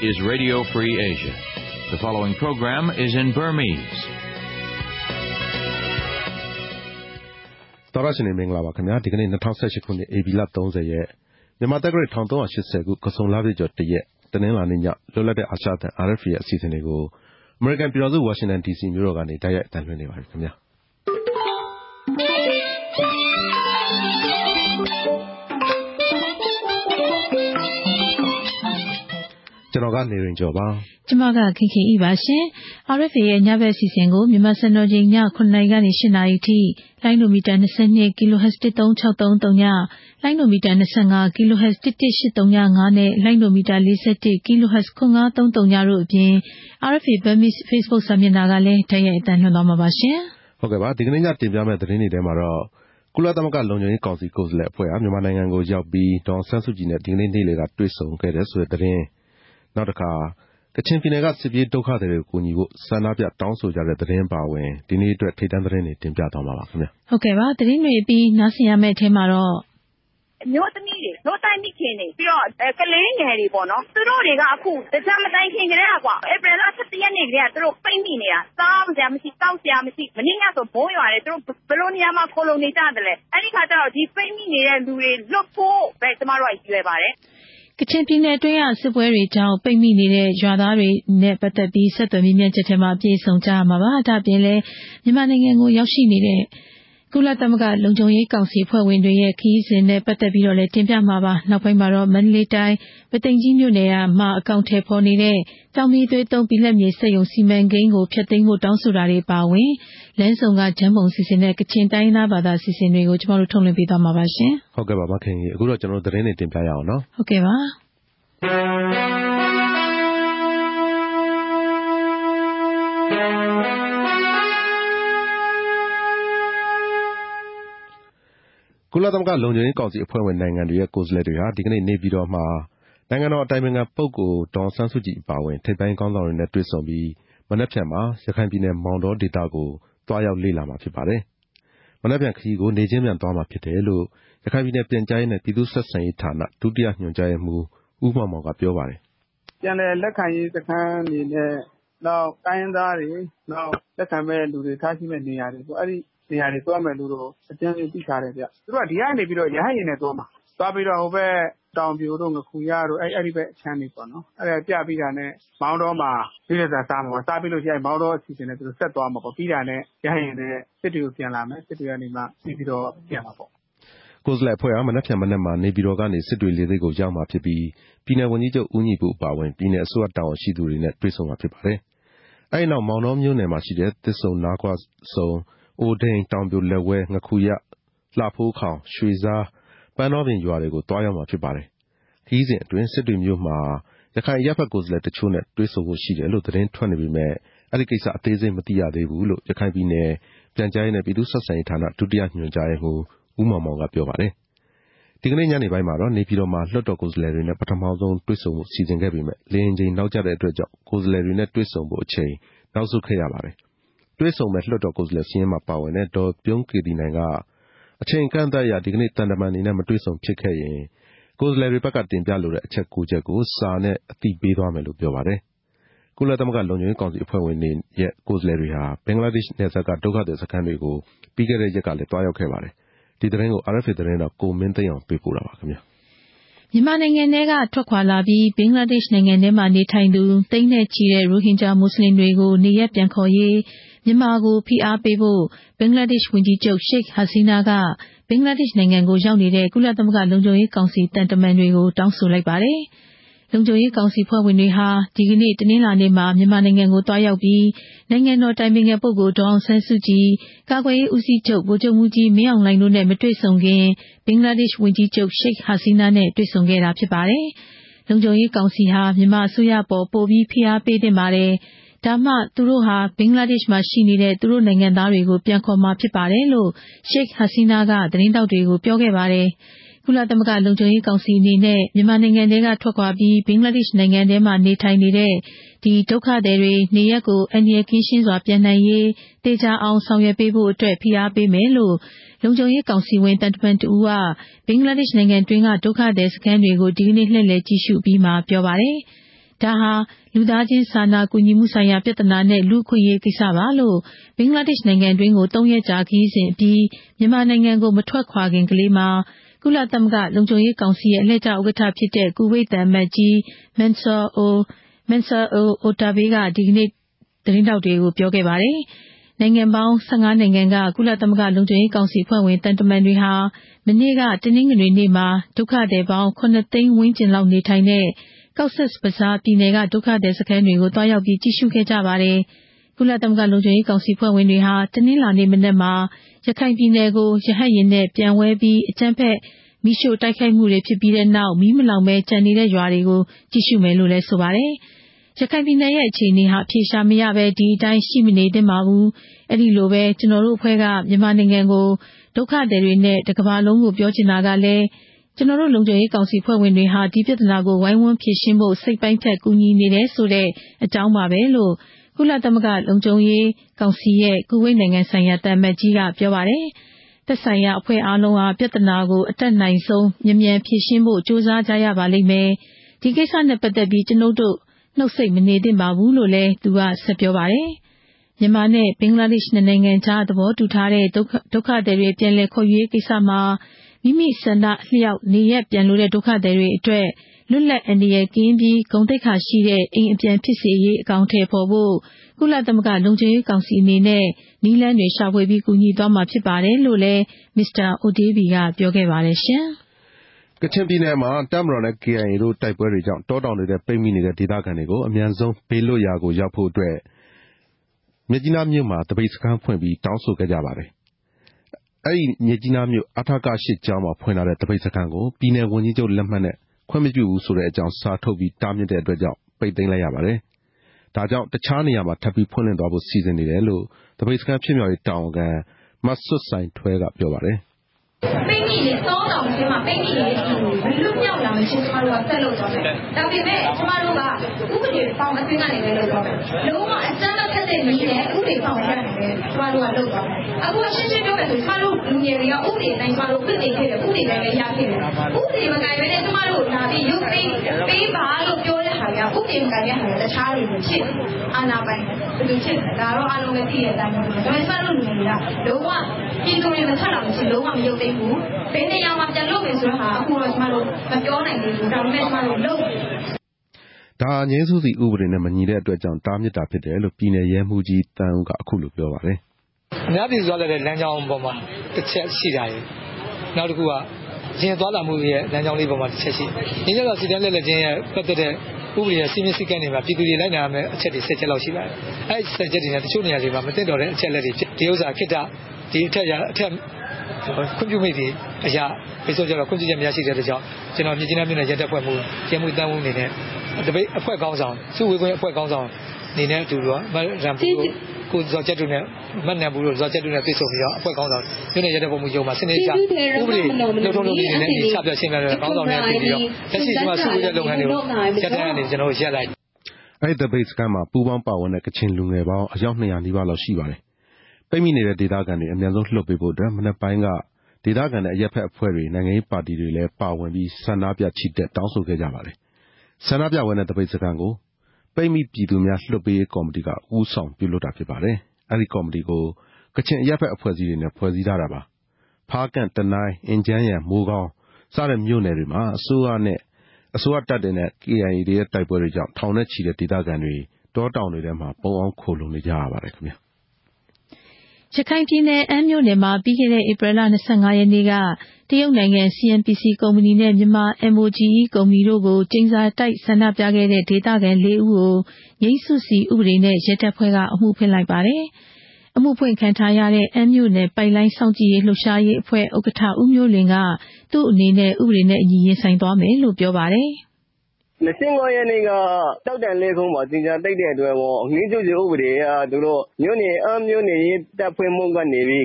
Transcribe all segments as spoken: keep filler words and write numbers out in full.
is Radio Free Asia. The following program is in Burmese. Tharashin Menglava kanya digane in twenty sixteen khun April thirtieth ye. Myanmar Thakrit nineteen eighty ku Kasong Labi jot one ye. Tanin la ni nya lolade Asia Tan R F ye season ni ko American Pirasu Washington D C မြို့တော် ကနေ တိုက်ရိုက် အသံလွှင့် နေ ပါပြီ ခင်ဗျာ။ Jamaga Kiki Ibashe, R F A Nyabe Sisengo, Mimasano Jingya, Kunaigani Shinai T, Lino Mitanesene, Kilo has titon Chaton Tonya, Lino Mitanesanga, Kilo has titish Tonya Ngane, Lino Mitalisete, Kilo has Kunga, Tontonya Rupi, R F A Burmese Facebook Saminagale, Tayetan Honamabashe. Okay, digging up Tibiamet Rini Demaro. Kulatamaka Lonyon Council goes left where I'm Manango Yabi, Don Sansujina, Dingin Dilega, Twison, Kedas with the Nadaka, the Chimpinaga Sibi Doka de Kunigo, Sanabia Tonso Jaretan Bawe, Dini to Titandrani Timbiatama. Okay, well, the name may be Nasiame Temaro. Not the meeting, not time beginning, beyond a Kalani Harry Bono, the Rodiga, the Tamadan King Ragua, every last of the Anigia, through Paminia, Sam, Yamsi, South Yamsi, Manina, the boy, I through Poloniama Colony Tandale, and he got out the Paminia and do it look for Bestamara, if you ever. Champion Drea Sibweri Tao, Big Mini, Jadari, Nepatabi, Satamina Chetama, Jason Jamava, Tabele, Nimanango Yoshini, Kulatamaga, Lonjoy Council, Windoya Keys, and Nepatabiola, Timpamava, Napamaro, Manlitai, but Engineer, Ma, Count Ponine, Tommy, don't be let me say on Siman Gango, Chatango, Donsurari, Bawi, Lensonga, Jamon, Sisenek, Chintaina, Bada, Sisengo, tomorrow, Tony Bidamavashi. Okay, Baba, can you go to the Renate in Payano? Okay, Baba. Kulatamka Lonjoni Council appointment Nangan goes later, Dignity Navy Doma, Nangano Timing a Pogo, Don Sansuji Bowen, Tapan Condor in the Twisomi, Manapchama, Sakambina Mondo, Ditago, Toya Lila Matipare, Manapian Kigo, Najim and Doma Pitelu, Sakambina Penjain and Pidusa Saitana, Tudia Nunjaimu, Uma Monga Piovare. Yana Lakani, the Kami, now Kayandari, now Lakame, do the Takiman Niari. The other Duro, a genuine picard. The only video Yahin at Doma. Babida over down Budong Kuyaro, Aribe Chanipono, Diabidane, Maudoma, Villa Samo, Sabino Yamado, Sitin at the Setom of Pidane, Yahin, City of Yaname, City Anima, Sibido Yamapo. Goes like Poyam and Tamanama, Nibidogan is situated legal Yama to be Pina Bonito Unibu Bowen, Pina Suatan, she doing at prison of Pipare. I know Monom Yunemashi, this so Nakwas so. Odin Tambu Lewe, Nakuya, Lapu Kang, Shuiza, Banovin Yuarego, Toyama Chibare. He's in twin sedim Yuma, the kind Yapa goes let the chunet, Drisso Shida, Lutheran twenty be made, Alicisa Tese Matia de Wulu, the kind be near, Janjaina Bidusa Santana, to the Anjaihu, Uma Monga Piovare. Tignani by Maron, Nipidoma, Lotto goes let in a Patamazon, Drisso, season Gabimet, Lange, Nauja, goes let in a Drisso, Che, Nausu Kayabare. Twiso met Lotokos Lesiema Poweneto, Pyonki Dinanga. A chain Kandaya dignit Tandaman in Amatwisom Cheke. Goes Larry Pacatin Dalur, Cheku Jago, Sane, Tibi Ramelu Piovare. Kulatamaka Lonyon Consipoin in yet goes Larry Ha, Bangladesh Nesaka Doga de Sakandigo, Bigger Jacale Toyo Kevare. Tidrengo Arafidrena, go Mintayon, Pipula Macamia. Nimanenga Tokwalabi, Bangladesh Nenganema Nitandu, Tainachire, Rohingya Muslim Rego, Niapiankoye, Nimago, P R Pebo, Bangladesh Winji Jok Sheikh Hasinaga, Bangladesh Nengango Jouni de Kulatamga Longjoi Council Tantaman Rego, Tansu like Bari, Longjoi Council Pawiniha, Digni Tanila Nima, Nimanengango Tayabi, Nangano Timing Apogo, Don Sansuji, Kagwe Usi Jok, Bojomuji, Meong Lanune Metresonge, Bangladesh Winji Jok Sheikh Hasina Ne, Trisonge Lapchibare, Longjoi Council Ha, Nima Suyapo, Bobi P R Pede Mare. Dama Turuha, Bangladesh Machine, Turu Nangandarego, Piancoma Piparello, Sheikh Hasinaga, Drindadrego, Piogevare, Kulatamaga, Longjoi Council Nine, Nimananganega Tokwabi, Bangladesh Nanganema, Nitainide, the Toka Dere, Niago, and Yakishins of Yanaye, Deja on Sawyer Babu, Trepia Bemelo, Longjoi Council went and went to Ua, Bangladesh Nangan Dringa, Toka Descanrego, Dignitly Letishu Bima Piovare. Daha Ludajin Sana Kunimusaya Pitanane Lukuye Kisavalo, Bangladesh Nangan Ringo Tonga Jackies and P. Yamanango Matwakwa Ganglima, Gulatamga, Longjoy Council, Leta Ogata Pite, Kuwaita Maji, Mensa O, Mensa O, Otavega, Dignate Trinidade, Piogevare. Nanganbao, Sanga Nanganga, Gulatamga, Longjoy Council, Pawin, Tantamanriha, Menega, Tening Renima, Duka Debao, Conatain Winton Lowney Tine. Kausas Pasa, Pinega, Duka de Secondary, Toya Vichishu Kejavare, Gulatamga Logi, Kausipa Winriha, Tanila Nemanema, Jakai Pinego, Jahayene, Pianwebi, Tempe, Misho Takai Mure, Pibiran now, Mimulame, Janida Juarego, Tishume Lule Sovare, Jakai Pinaya Chini, Hapisha Miabe, Di, Dai Shimine de Maru, Edilove, Tenoru Pega, Yamanango, Doka de Rene, the Cavalongo Biotinagale, General Longjoy Council for when we had deep Nago, wine one pitching both sick by Takuni Nesule, a town Mabello, Gulatamaga, Longjoy, Council, Guining and Sayata Magia, Piovare, the Saya, Pue Aloa, Pietanago, a ten nine so, Yamian Pishimbo, Josa Jaya Valime, Tigasan Patabi, no do, no segment in Babulole, Dua Sapiovare, Yamane, Bangladesh Nenang and Chadabo, Tutare, Doka de Repiele Koye Kisama. Mimi Sana Liao Niep and Lule Doka Dere Dre, Lula and the Gimbi, Gondeka Shire, in Pian Pisi, Gante Pobu, Gulatamga, Longe, Gansi Nine, Nilan, Shawabi Guni Doma Pibare, Lule, Mister Odivia, Biogevaresha. Gachampinema, Damron, Kia, Ru, Tiberi, Dodon, the Pemini, the Daganego, Amianzo, Pelo Yago, Japo Dre. Medina Muma, the base camp, be Tanso Gajavare. Ay Nijinamio Ataka shit jam of Puna at the Pesakango, Pina Wonito Lemane, Quamidu Surejan Satobi Damia de Dredja, Payden Layabare. Tajao, the Chaniama Tapi Poland of season in Elo, the Pesca Chimio Tonga, must sign twelve up your body. Baby, the song of Jima, baby, you look down on the Chimaru fellow. That we met Chimaruba, who did found a thing on the Loma and Santa Catarina, who they found Chimaru Loka. I was just going to Chimaru, Lunia, Udi, and Chimaru, who they did, who they were yapping. Who they were going to Chimaru, Nabi, you think, pay Balo, Yorahaya, who they were going to have the child in the chip, Anabai, the chip, Daro, Alo, and Chimaru, Loma. In the Salam, Siloma, Yotebu, Penayama, the Logan Soha, who was Malo, but your name is Malo. Dan Yesu, the Uber in a Manila to a John Tammy Tapete, Lupina Yamuji, Tanga Kulu. That is all the Lanyon Boma, the Cheshire. Now, Gua, Jim Dollar movie, Lanyon Liboma, Cheshire. In the Occidental, but the Uber, significant in particular, Lanyon, Chetty, Setaloshira. I suggested that Junior River, Matador, and Chelly, Diosa Kita. The Pemina Didagani and the local people, Manapanga, Didagana, Yapa Pueri, Nangi Padile, Pawanbi, Sanabia Chita, Tanso Gajavale. Sanabia went at the Pesakango. Pemi Pidumia Slope Comdiga, Usong, Pilotapare, Ali Comdigo, Kachin Yapa Puerzi in a Puerzidaraba. Park and Tanai, Injania, Mugan, Salam Munerima, Suane, Suatadene, Kia, Tiberija, Townachi, Didagani, Door down with them, Bon Colon Javare. Jakai Pine and Yonema Bigile Ibrela Sangayanega, the young and C M P C Company Nema M O G E Gomirogo, Jingza Tai Sanabjagere Teta and Leuo, Yesusi Urine, Jetapuega, Mupin like Bare, a Mupin Cantayare, and Yone, Bailai Santi, Lushaye, Pue Okata Umulinga, Tu Nine Urine, Yi Saint Dome, Lubio Bare. The single Yaniga, South and Lego was in the day to a war, Nizu over there, Duro, Yuni, um, Yuni, Tapumunga Navy,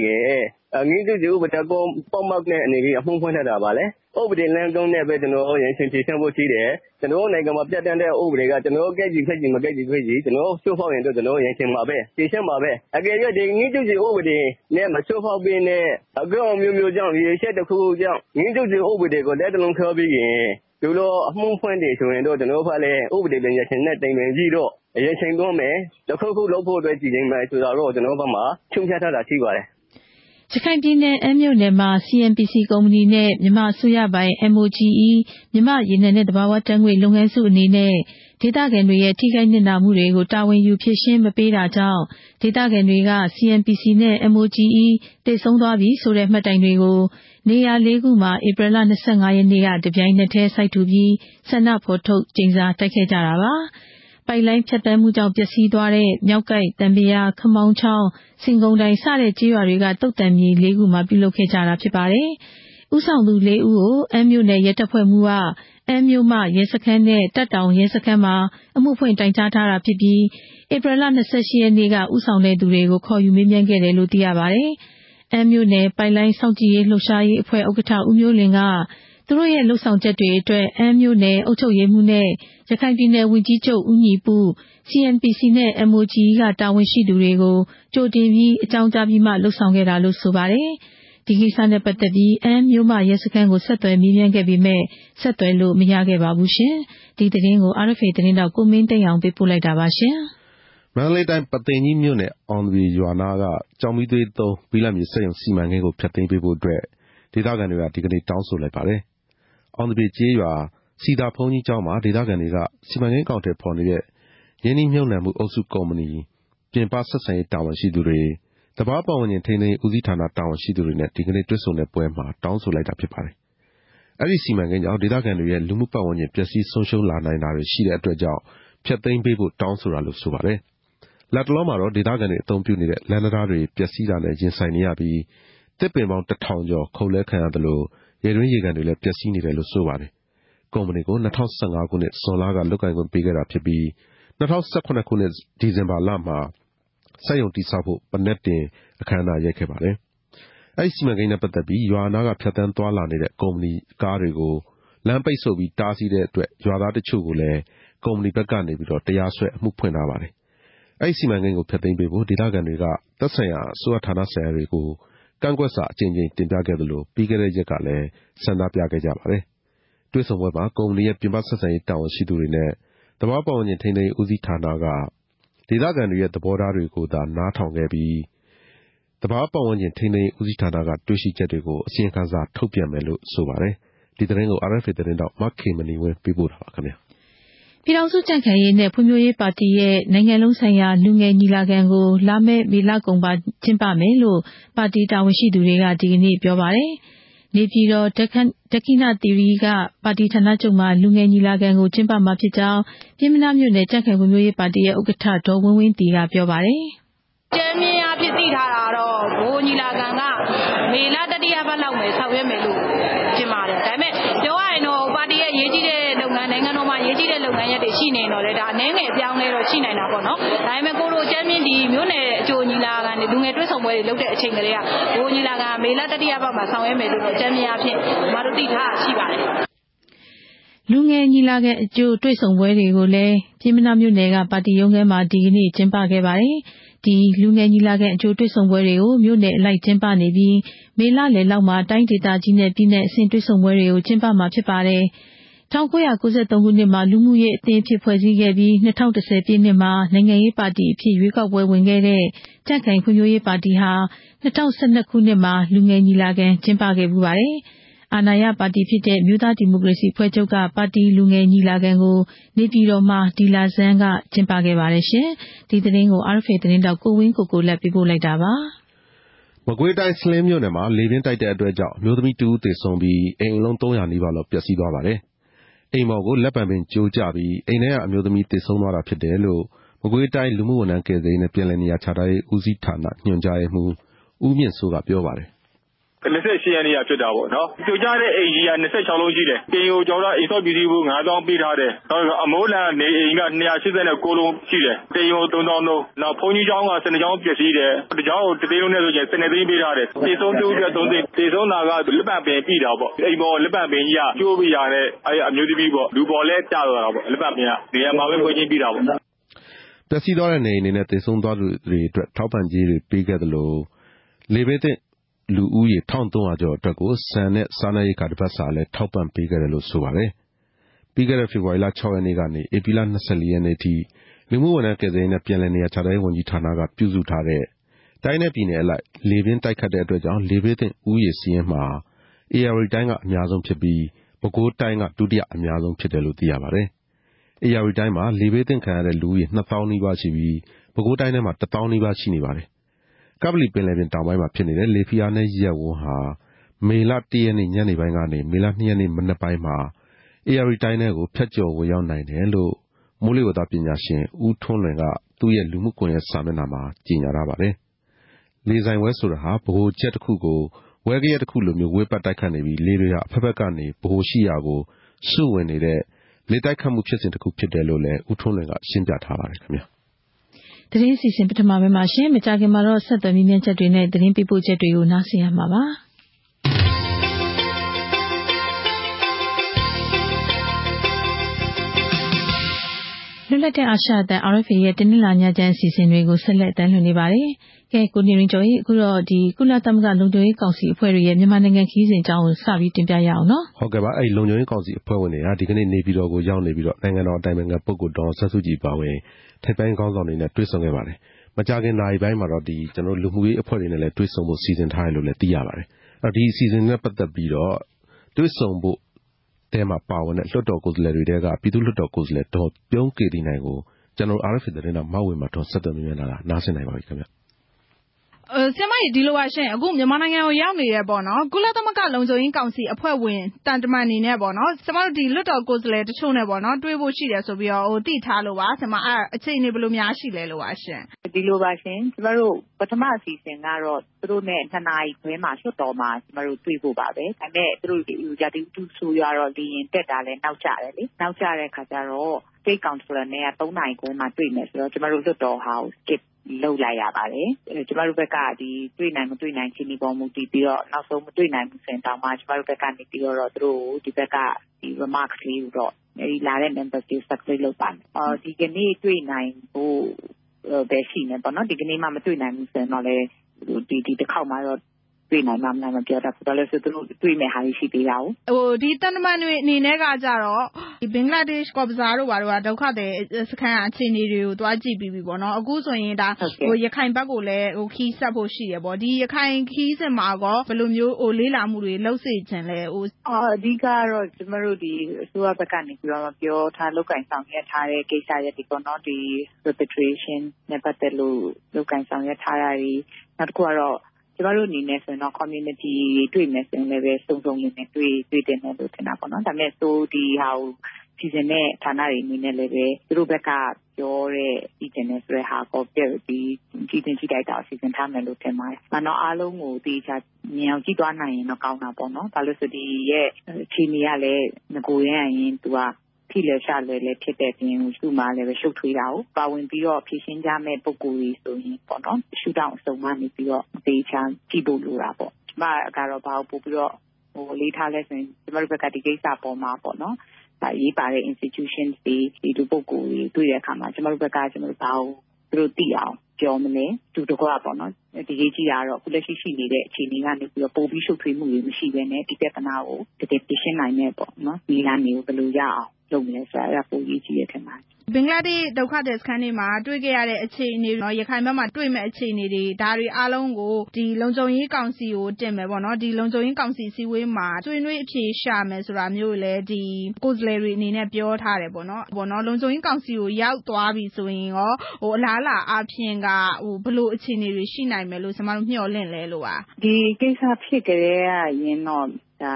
Nizu, but I go from up there and a home point at Abale. Over the land don't never know, and since you can see there, the no name of that and there over there, the no gage, the gage, the no, so far into the no, and came up there. They came up there. Again, you need to over there, never so far being there. A girl, you said the cool down. You do the over there, go that along Kirby. C M P C ကုမ္ပဏီနဲ့မြန်မာအစိုးရပိုင် M O G E မြန်မာရေနံနဲ့သဘာဝဓာတ်ငွေလုပ်ငန်းစုအနေနဲ့ဒေသခံတွေရဲ့ထိခိုက်နစ်နာမှုတွေကိုတာဝန်ယူဖြေရှင်းမပေးတာကြောင့်ဒေသခံတွေက C M P C နဲ့ M O G E တိတ်ဆုံးသွားပြီဆိုတဲ့မှတ်တိုင်တွေကိုနေရာ လေး ခုမှာ ဧပြီလ ၂၅ ရက်နေ့ကတပြိုင်နက်တည်းစိုက်ထူပြီးဆန္ဒဖော်ထုတ်ကြေညာတိုက်ခဲ့ကြတာပါ ပိုက်လိုင်းဖြတ်တန်းမှုကြောင့်ပျက်စီးသွားတဲ့မြောက်ကိုက်တံပရာခမောင်းချောင်းစင်ကုန်းတိုင်စတဲ့ကြေးရွာတွေကတုတ်တံမြေ လေး ခုမှာပြုလုပ်ခဲ့ကြတာဖြစ်ပါတယ်။ဦးဆောင်သူ လေး ဦးကို အမ်မြို့နယ်ရဲတပ်ဖွဲ့မှူးက သူတို့ရဲ့လှုပ်ဆောင်ချက်တွေအတွက်အမ်မြို့နယ်အုပ်ချုပ်ရေးမှူးနဲ့ရခိုင်ပြည်နယ်ဝန်ကြီးချုပ်ဦးညီပု C N P C နဲ့ M O G E ကတာဝန်ရှိသူတွေကိုကြိုတင်ပြီးအကြောင်းကြားပြီးမှလှုပ်ဆောင်ခဲ့တာလို့ဆိုပါတယ်။ဒီကိစ္စနဲ့ပတ်သက်ပြီးအမ်မြို့မရဲစခန်းကိုဆက်သွယ်မေးမြန်းခဲ့ပေမဲ့ဆက်သွယ်လို့မရခဲ့ပါဘူးရှင်။ဒီသတင်းကို R F A သတင်းတောက်ကိုမင်းသိန်းအောင်ပေးပို့လိုက်တာပါရှင်။ မန္တလေးတိုင်းပသိမ်ကြီးမြို့နယ်အောင်သပြေရွာနာကကျောင်းမီးသွေးသုံးဘီလမ်းမြေစက်ရုံစီမံကိန်းကိုဖျက်သိမ်းပေးဖို့အတွက်ဒေသခံတွေကဒီကနေ့တောင်းဆိုလိုက်ပါတယ်။အောင်သပြေကြေးရွာစီတာဖုန်းကြီးကျောင်းမှာဒေသခံတွေကစီမံကိန်းအကောင့်ထဲပေါ်နေတဲ့ရင်းနှီးမြှုပ်နှံမှုအုပ်စုကုမ္ပဏီပြင်ပဆက်ဆံရေးတာဝန်ရှိသူတွေတဘာပဝန်းကျင်ထိန်းသိမ်းဦးစီးဌာနတာဝန်ရှိသူတွေနဲ့ဒီကနေ့တွေ့ဆုံတဲ့ပွဲမှာတောင်းဆိုလိုက်တာဖြစ်ပါတယ်။ လက်တလောမှာတော့ဒေသခံတွေအသုံးပြုနေတဲ့လန်နတာတွေပျက်စီးတာနဲ့ရင်ဆိုင်နေရပြီး ไอ้စီမံကိန်းကိုဖျက်သိမ်းပေးဖို့ဒေသခံတွေကသက်ဆိုင်ရာအစိုးရဌာနဆိုင်ရာတွေကိုကန့်ကွက်စာအကျဉ်းချင်းတင်ပြခဲ့သလိုပြီးခဲ့တဲ့ရက်ကလည်းဆန္ဒပြခဲ့ကြပါတယ်။တွေ့ဆုံပွဲမှာကုမ္ပဏီရဲ့ပြင်ပဆက်ဆံရေးတာဝန်ရှိသူတွေနဲ့သဘာပဝန်းကျင်ထိန်းသိမ်းဦးစီးဌာနာကဒေသခံတွေရဲ့သဘောထားတွေကိုသာနားထောင်ခဲ့ပြီးသဘာပဝန်းကျင်ထိန်းသိမ်းဦးစီးဌာနာကတွေးရှိချက်တွေကိုအစီရင်ခံစာထုတ်ပြန်မယ်လို့ဆိုပါတယ်။ဒီသတင်းကို R F A သတင်းတောက်မခင်မဏီဝင်းပြပို့ထားပါခင်ဗျာ။ လူငယ်ညီလာခံအကျိုးတွေ့ဆုံပွဲတွေလုပ်တဲ့အချိန်ကလေးကလူငယ်ညီလာခံမေလ ၁၉၉၃ခုနှစ်မှာလူမှုရေးအသင်းအဖြစ်ဖွဲ့စည်းခဲ့ပြီး ၂၀၁၀ ပြည့်နှစ်မှာနိုင်ငံရေးပါတီအဖြစ်ရွေးကောက်ပွဲဝင်ခဲ့တဲ့ကြံ့ခိုင်ဖွံ့ဖြိုးရေးပါတီဟာ ၂၀၁၂ ခုနှစ်မှာလူငယ်ညီလာခံကျင်းပခဲ့ဖူးပါတယ်။အာဏာရပါတီဖြစ်တဲ့မြို့သားဒီမိုကရေစီဖွဲ့ချုပ်ကပါတီလူငယ်ညီလာခံကိုနေပြည်တော်မှာဒီလဆန်းကကျင်းပခဲ့ပါတယ်ရှင်။ဒီသတင်းကို R F A သတင်းတောက်ကိုဝင်းကိုကိုလက်ပေးပို့လိုက်တာပါ မကွေးတိုင်းစလင်းမြို့နယ်မှာလေပြင်းတိုက်တဲ့အတွက်ကြောင့်အမျိုးသမီးတူဦးသေဆုံးပြီးအိမ်အလုံး ၃၀၀ အိမ်မော်ကိုလက်ပံပင်ကျိုးကျပြီးအိမ်ထဲကအမျိုးသမီးသေဆုံးသွားတာဖြစ်တယ်လို့မကွေးတိုင်းလူမှုဝန်ထမ်းကယ်ဆယ်ရေးနဲ့ပြည်လည်နေရာချထားရေးဦးစီးဌာနညွှန်ကြားရေးမှူးဦးမြင့်စိုးကကပြောပါတယ် လက်ရှိရန်ကြီးကဖြစ်တာပေါ့နော်။ကျောင်းသားတဲ့အိမ်ကြီးက လူဦးရေ ၁၃၀၀ ကျော်အတွက်ကိုဆန်နဲ့စားနပ်ရိက္ခာတစ်ပတ်စာလည်းထောက်ပံ့ပေးခဲ့တယ်လို့ဆိုပါတယ် ပြီးခဲ့တဲ့ ဖေဖော်ဝါရီလ ၆ ရက်နေ့ကနေ ဧပြီလ ၂၄ ရက်နေ့ထိ လူမှုဝန်ထမ်းကယ်ဆယ်ရေးနဲ့ပြန်လည်နေရာချထားရေးဝန်ကြီးဌာနကပြုစုထားတဲ့ တိုင်းနဲ့ပြည်နယ်အလိုက်လေပြင်းတိုက်ခတ်တဲ့အတွက်ကြောင့်လေဘေးသင့်ဦးရေစာရင်းမှာ ဧရာဝတီတိုင်းကအများဆုံးဖြစ်ပြီး ပဲခူးတိုင်းကဒုတိယအများဆုံးဖြစ်တယ်လို့သိရပါတယ်။ ဧရာဝတီတိုင်းမှာလေဘေးသင့်ခံရတဲ့လူဦးရေ နှစ်သောင်း နီးပါးရှိပြီးပဲခူးတိုင်းထဲမှာ တစ်သောင်း နီးပါးရှိနေပါတယ်။ ကပ္ပလီပင်လယ်ပြင်တောင်ပိုင်းမှာဖြစ်နေတဲ့လေဖိအားနည်းရပ်ဝန်းဟာ မေလ တစ်ရက်နေ့ညနေပိုင်းကနေမေလ နှစ်ရက်နေ့မနက်ပိုင်းမှာ ဧရာဝတီတိုင်းထဲကိုဖြတ်ကျော်ဝင်ရောက်နိုင်တယ်လို့မိုးလေဝသပညာရှင်ဦးထွန်းလွင်ကသူ့ရဲ့လူမှုကွန်ရက်စာမျက်နှာမှာကြေညာထားပါတယ်။ လေဆိုင်ဝဲဆိုတာဟာဗဟိုချက်တစ်ခုကိုဝဲကရက်တစ်ခုလိုမျိုးဝေ့ပတ်တိုက်ခတ်နေပြီးလေတွေဟာအဖက်ဖက်ကနေဗဟိုရှိရာကိုစုဝင်နေတဲ့လေတိုက်ခတ်မှုဖြစ်စဉ်တစ်ခုဖြစ်တယ်လို့လည်းဦးထွန်းလွင်ကရှင်းပြထားပါတယ်ခင်ဗျာ။ သတင်းအစီအစဉ်ပထမပိုင်းမှာရှင်မကြာခင်မှာတော့ဆက်သွယ်မိန့်ချက်တွေနဲ့သတင်းပေးပို့ချက်တွေကိုနားဆင်ရမှာပါ။လွတ်လပ်တဲ့အာရှအသံ R F A ရဲ့တနင်္လာညချမ်းအစီအစဉ်တွေကိုဆက်လက်တင်ပြနေပါတယ်။ကဲကိုနေရင်ကျော်ကြီးအခုတော့ဒီကုလသမဂ္ဂလုံခြုံရေးကောင်စီအဖွဲ့တွေရဲ့မြန်မာနိုင်ငံခရီးစဉ်အကြောင်းကိုစပြီးတင်ပြရအောင်နော်။ဟုတ်ကဲ့ပါအဲ့လုံခြုံရေးကောင်စီအဖွဲ့ဝင်တွေကဒီကနေ့နေပြည်တော်ကိုရောက်နေပြီးတော့နိုင်ငံတော်အတိုင်ပင်ခံပုဂ္ဂိုလ်ဒေါ်အောင်ဆန်းစုကြည်ပါဝင်ထိပ်ပိုင်းခေါင်းဆောင်တွေနဲ့တွေ့ဆုံခဲ့ပါတယ်။မကြာခင်နာရီပိုင်းမှာတော့ဒီကျွန်တော်လူမှုရေးအဖွဲ့တွေနဲ့လည်းတွေ့ဆုံဖို့စီစဉ်ထားတယ်လို့လည်းသိရပါတယ်။အဲ့တော့ဒီအစီအစဉ်နဲ့ပတ်သက်ပြီးတော့တွေ့ဆုံဖို့တဲမှာပါဝင်တဲ့လွှတ်တော်ကိုယ်စားလှယ်တွေတဲကပြည်သူ့လွှတ်တော်ကိုယ်စားလှယ်ဒေါ်ပြုံးကေတီနိုင်ကိုကျွန်တော် R F A သတင်းတော့မဟုတ်ဝင်မှာတော့ဆက်သွယ်မြင်လာတာနားဆင်နိုင်ပါပြီခင်ဗျ။အဲဆင်မကြီးဒီလိုပါရှင်အခုမြန်မာနိုင်ငံကိုရောက်နေရပေါ့နော်ကုလသမဂ္ဂလုံခြုံရေးကောင်စီအဖွဲ့ဝင်တန်တမန်နေနဲ့ပေါ့နော်ကျမတို့ဒီလွှတ်တော်ကိုယ်စားလှယ်တချို့နဲ့ပေါ့နော်တွေ့ဖို့ရှိတယ်ဆိုပြီးတော့ဟိုတိထားလို့ပါဆင်မအဲအခြေအနေဘယ်လိုများရှိလဲလို့ပါရှင်။ဒီလိုပါရှင်ကျမတို့ပထမအစီအစဉ်ကတော့သူတို့နဲ့နှစ်နာရီခွဲမှာလွှတ်တော်မှာကျမတို့တွေ့ဖို့ပါပဲဒါပေမဲ့သူတို့ဒီရာသီဥတုဆိုးရွားတော့လေရင်တက်တာလည်းနောက်ကျတယ်လေနောက်ကျတဲ့ခါကျတော့ State Councilor နဲ့ကသုံးနာရီခွဲမှာတွေ့မယ်ဆိုတော့ကျမတို့လွှတ်တော်ဟာ skip လုပ်လိုက်ရပါတယ်ကျမတို့ဘက်ကဒီတွေ့နိုင်မတွေ့နိုင်ချင်းဒီပေါ်မူတည်ပြီးတော့နောက်ဆုံးမတွေ့နိုင်ဘူးဆိုရင်တောင်မှကျမတို့ဘက်ကနေပြီးတော့သူတို့ဒီဘက်ကဒီ remarks လေးတော့အဲဒီလာတဲ့ members တွေ succeed လုပ်ပါမယ်အော်ဒီကနေ့တွေ့နိုင်ဖို့ပဲရှိနေပေါ့နော်ဒီကနေ့မှမတွေ့နိုင်ဘူးဆိုရင်တော့လေဒီဒီတစ်ခေါက်မှာတော့တွေ့နိုင်မှာမလားမပြောတာဆိုတော့လည်းသူတို့တွေ့မဲ့ဟာရှိသေးတာ။ဟိုဒီတန်တမန်တွေအနေနဲ့ကကြတော့ဒီဘင်္ဂလားဒေ့ရှ်ကော့ဘဇာတို့ဘာတို့ကဒုက္ခသည်စခန်းအခြေအနေတွေကိုသွားကြည့်ပြီးပြီပေါ့နော်အခုဆိုရင်ဒါဟိုရခိုင်ဘက်ကိုလည်းဟိုခီးဆက်ဖို့ရှိရပေါ့ဒီရခိုင်ခီးစစ်မှာကောဘယ်လိုမျိုးဟိုလေးလာမှုတွေလှုပ်စေချင်လဲဟိုအော်အဓိကတော့ကျမတို့ဒီအစိုးရဘက်ကနေပြောပြောထားလောက်ကင်ဆောင်ရထားတဲ့ကိစ္စရဲ့ဒီပေါ့နော်ဒီ repatriation နဲ့ပတ်သက်လို့လောက်ကင်ဆောင်ရထားတာကြီးနောက်တစ်ခုကတော့ကျမတို့အနေနဲ့ဆိုတော့ community တွေ့မယ်ဆိုရင်လည်းပဲစုံစုံလင်လင်တွေ့တွေ့တယ်လို့ထင်တာပေါ့နော်ဒါပေမဲ့သူဒီဟာကိုစီစဉ်တဲ့ဌာနတွေအနေနဲ့လည်းပဲသူတို့ဘက်ကပြောတဲ့စီစဉ်တဲ့ဆိုတဲ့ဟာကိုပြပြီးကြည့်တင်ကြည့်လိုက်တာစီစဉ်ထားမယ်လို့ထင်ပါတယ်။မနော်အားလုံးကိုတေချာမြင်အောင်ကြည့်သွားနိုင်ရင်တော့ကောင်းတာပေါ့နော်။ဒါလို့ဆိုဒီရဲ့အခြေအနေကလည်းငကိုရရင်ရင်သူကထိလဲရှာလဲလဲဖြစ်တဲ့ပြင်ကိုသူ့မှာလည်းပဲရှုပ်ထွေးတာကိုပါဝင်ပြီးတော့ဖြည့်ရှင်းကြမဲ့ပုံကိုယ်ကြီးဆိုရင်ပေါ့နော်ရှုထောင့်အစုံမှနေပြီးတော့ဒေချာကြည့်ဖို့လိုတာပေါ့ဒီမှာကတော့ဘာကိုပို့ပြီးတော့ဟိုလေးထားလဲဆိုရင်ကျမတို့ဘက်ကဒီကိစ္စပေါ်မှာပေါ့နော်ဒါရေးပါတဲ့ institution တွေဒီလိုပုံကိုယ်ကြီးတွေ့တဲ့အခါမှာကျမတို့ဘက်ကကျမတို့ဘာကိုသူတို့သိအောင်ပြောမလဲသူတို့ကပေါ့နော်ဒီရေးကြီးရတော့ခုလက်ရှိရှိနေတဲ့အခြေအနေကနေပြီးတော့ပုံပြီးရှုပ်ထွေးမှုတွေမရှိဘဲနဲ့ဒီပြဿနာကိုတကယ်ပြင်ရှင်းနိုင်မယ်ပေါ့နော်ဒီလမ်းမျိုးဘယ်လိုရအောင်လုပ်မယ်ဆိုတော့ပုံကြီးကြီးရခင်ဗျာဘင်္ဂလားဒေ့ရှ်ဒုက္ခသည်စခန်းတွေမှာတွေ့ခဲ့ရတဲ့အခြေအနေတွေနော်ရခိုင်ဘက်မှာတွေ့မဲ့အခြေအနေတွေဒါတွေအားလုံးကိုဒီလုံခြုံရေးကောင်စီကိုတင်မယ်ပေါ့နော်ဒီလုံခြုံရေးကောင်စီစည်းဝေးမှာတွင်တွင်အဖြေရှာမယ်ဆိုတာမျိုးလည်းဒီကိုယ်စားလှယ်တွေအနေနဲ့ပြောထားတယ်ပေါ့နော်ပေါ့နော်လုံခြုံရေးကောင်စီကိုရောက်သွားပြီဆိုရင်ရောဟိုအလားလာအပြင်ကဟိုဘလို့အခြေအနေတွေရှိနိုင်မယ်လို့ကျွန်မတို့မျှော်လင့်လဲလို့ပါဒီကိစ္စဖြစ်ကြတဲ့ရင်တော့ဒါ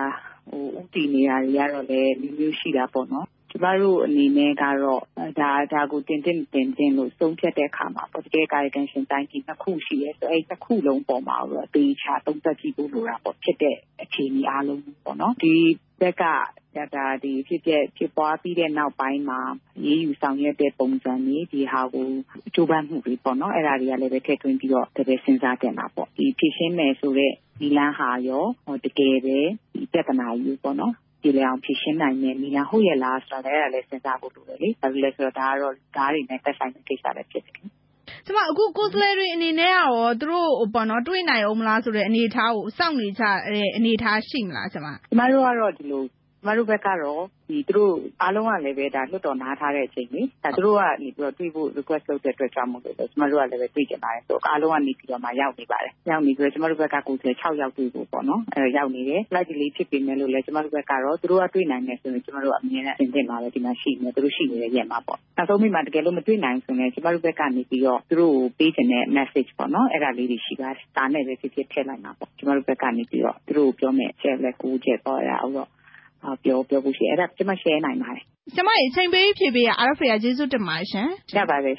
ဟိုဥတီနေရာကြီးကတော့လည်းမျိုးရှိတာပေါ့နော်ကျမတို့အနေနဲ့ကတော့ဒါဒါကိုတင်တင်တင်တင်လို့ဆုံးဖြတ်တဲ့အခါမှာပေါ့တကယ်ကာယကံရှင်တိုင်းကြီးတစ်ခုရှိရဲဆိုအဲ့တစ်ခုလုံးပေါ်မှာတော့အသေးချာသုံးသပ်ကြည့်ဖို့လိုတာပေါ့ဖြစ်တဲ့အခြေအနေအားလုံးပေါ့နော်ဒီဘက်ကဒါဒါဒီဖြစ်ဖြစ်ဖြစ်ပွားပြီးတဲ့နောက်ပိုင်းမှာရေးယူဆောင်ရွက်တဲ့ပုံစံကြီးဒီဟာကိုအကျိုးပန်းမှုတွေပေါ့နော်အဲ့ဒါတွေကလည်းပဲထည့်သွင်းပြီးတော့တကယ်စဉ်းစားတင်တာပေါ့ဒီဖြစ်ရှင်းမယ်ဆိုတဲ့ဒီလမ်းဟာရောတကယ်ပဲဒီပြဿနာကြီးပေါ့နော်ဒီလေအောင်ဖြစ်ရှင်းနိုင်မယ်မိလားဟုတ်ရဲ့လားဆိုတာလည်းလည်းစဉ်းစားဖို့လိုတယ်လေဒါလည်းဆိုတော့ဒါကတော့ဓာတ်တွေနဲ့တက်ဆိုင်တဲ့ကိစ္စပဲဖြစ်တယ်ကျမအခုကိုယ်စားလှယ်တွေအနေနဲ့ကရောသူတို့ဘောနော်တွေးနိုင်အောင်မလားဆိုတဲ့အနေအထားကိုစောင့်နေကြတဲ့အနေအထားရှိမလားကျမကျမတို့ကတော့ဒီလိုမ Marubekaro, he drew Aloa Leveda, Luton, Hatare, Chini, Tadrua, Nibu, requested the Tramo, Marua Levet, so Aloa Nipia, my Yauni Bar, Yauni, Marubeka, Chow Yaki, Bono, Yauni, likely chipping Melu, Marubekaro, drew a twin and Marua, and then Malati machine, Rushi, Yamapo. Nasomi Matgelo, twin and Marubeka Nipio, through page and message Bono, Era Lady Shigar, Tane, the city Telanapo, Marubeka Nipio, through Plome, Chevlecuja, or Pio Pio Bushi, Erap Machine, I marry. Samai, same baby, be Arafia Jesu to Martian, Jabarish.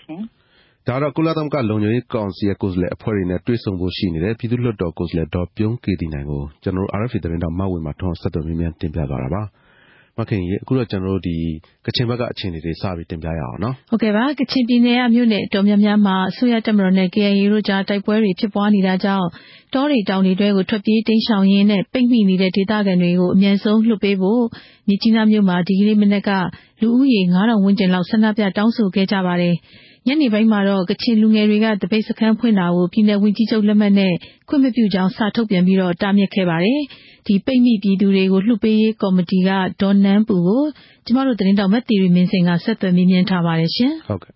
Taraculadam Caloni, Consia Cosle, Porina, Trisson Bushin, Repidulo Docos, Ledop, Young Kidinago, General Arafid and Maui Maton, Sadomian Timbagaraba. Making Guru General the Kachimbaga Chini, Savi Timbaya, no? Okay, Vachitina, Munit, Tomyama, Suyatamroneke, Ruja, Taipuri, Chipwani Rajao. Tori Downy Drago Topi, Ting Shaoyin, Pingmi, Nidetaganio, Mianzo, Lupevo, Nichina Muma, Digi Menaka, Luing, Hara Winjan, Lausanapia, Downsu, Gejavare, Yanni Baimaro, Kachin Lungariga, the base of Campinao, Pina Wintijo Lemane, Kumabuja, Satopia Miro, Damia Kebare, the Pingmi Didurego, Lupe, Comediga, Don Nambu, tomorrow the Nindomati remains in a seven million Tavarishan. Okay.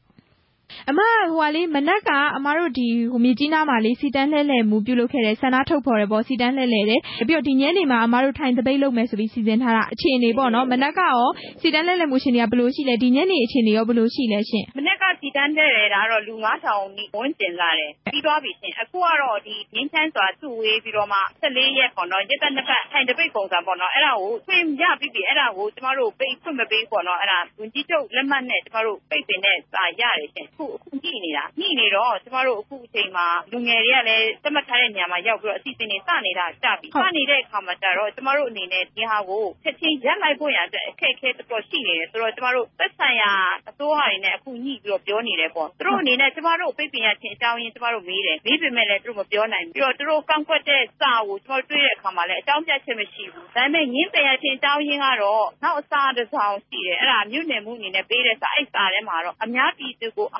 Ama Wali Manaka Amarodi Umidina Mali Sidan Lele Mubulo Kere Sanato Porebo Sidan Lele Biodinelima Amaru Time the Bailo Mesovisi and Hara Chene Bono Manakao Sidan Lele Mushinia Bluchile Dineni Chini Obluchile Manaka Sidan Lera Lumasa only once in Lare Bidobi Akuaro the Nintendo two Biroma Sale Hono Jetan the Bacon Bono Erao Swim Ya Bibi Erao tomorrow Bay Summer Bay Bono Era Unjito Lemanet Maru Babinet Ayarish. Nina, Nina, tomorrow, who came, Lungaria, Samatarania, Yabra, sitting in Sanita, Shabby, Sunny Day, Kamataro, tomorrow, Nina, Yahoo, Katin, Yamaboya, K K, the Prochini, throw tomorrow, Pesaya, Soha, who needs your Johnny Report. Throw Nina tomorrow, baby, I think down in tomorrow meeting, maybe made a room of your name. Your throw comfort, Saw, Small Tree, Kamala, down that machine. I mean, you pay attention down in our all. Now, Saw the town, see, and I'm you name in a beta size, I'm happy to go.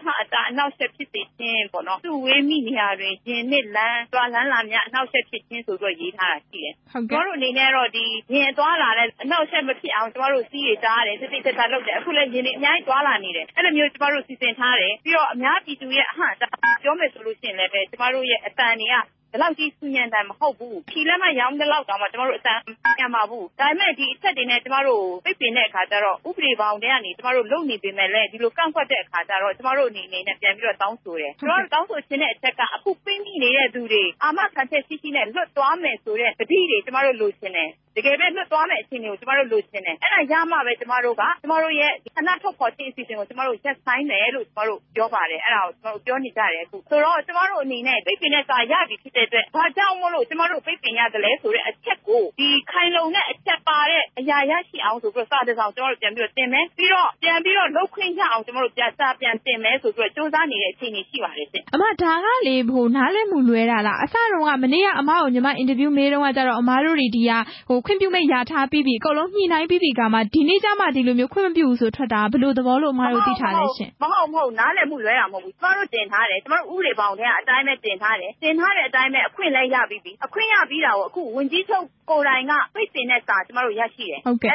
Now, safety team for not to win me here, Midland, Dwalamia, now safety team to go eat her. Goro Ninero, the Dwala, now seventy hours, tomorrow see it, and the things that I look at, full engineer, Dwala needed. And I'm used tomorrow to send Harry. You are happy to get Hans, your solution, tomorrow, Tania. The Lauki Suyan, I'm Hobu, Kilama Yam, the Laukama tomorrow, Yamabu. I met the Saturday tomorrow, Pippin Kataro, Ubri Boundani, tomorrow, Lonely Bimele, you look for the Kataro, tomorrow, Nina, and Jamiro Townsure. Tomorrow, Townsure, Taka, who pay me near Dure, Amaka, Sicilia, not to Amesure, the Piri, tomorrow, Lucine. The Gabriel, not to Amesinu, tomorrow, Lucine. And I Yama, tomorrow, tomorrow, yes, and not for fourteen seasons, tomorrow, just sign the Elu, tomorrow, Jovare, and out, Johnny Dare. So, tomorrow, Nina, Pippin Sayabi. But down tomorrow, picking at the left, a check go. The kind of net, check by it. Yayashi out to Prosadas out or Jamil Temes, Biro, Jamil, no clean out tomorrow, just up and Temes, who were Josani, a tiny Shivaris. Amatana, Lib, Hunale Muluera, Asaro, Amania, Amaunima, interview Mero, Amaridia, who can be made Yata, Bibi, Colomina, Bibi Gama, Dinita, Madilum, you couldn't be used to Tada, below the wall of Maroti Talish. Mahomo, Nale Mulera, Moro Denhare, Uri Bound, Diamond Denhare, Denhare. A queen like Yabi, a queen Abida, who when you told Golang up, we see next time tomorrow Yashi. Okay,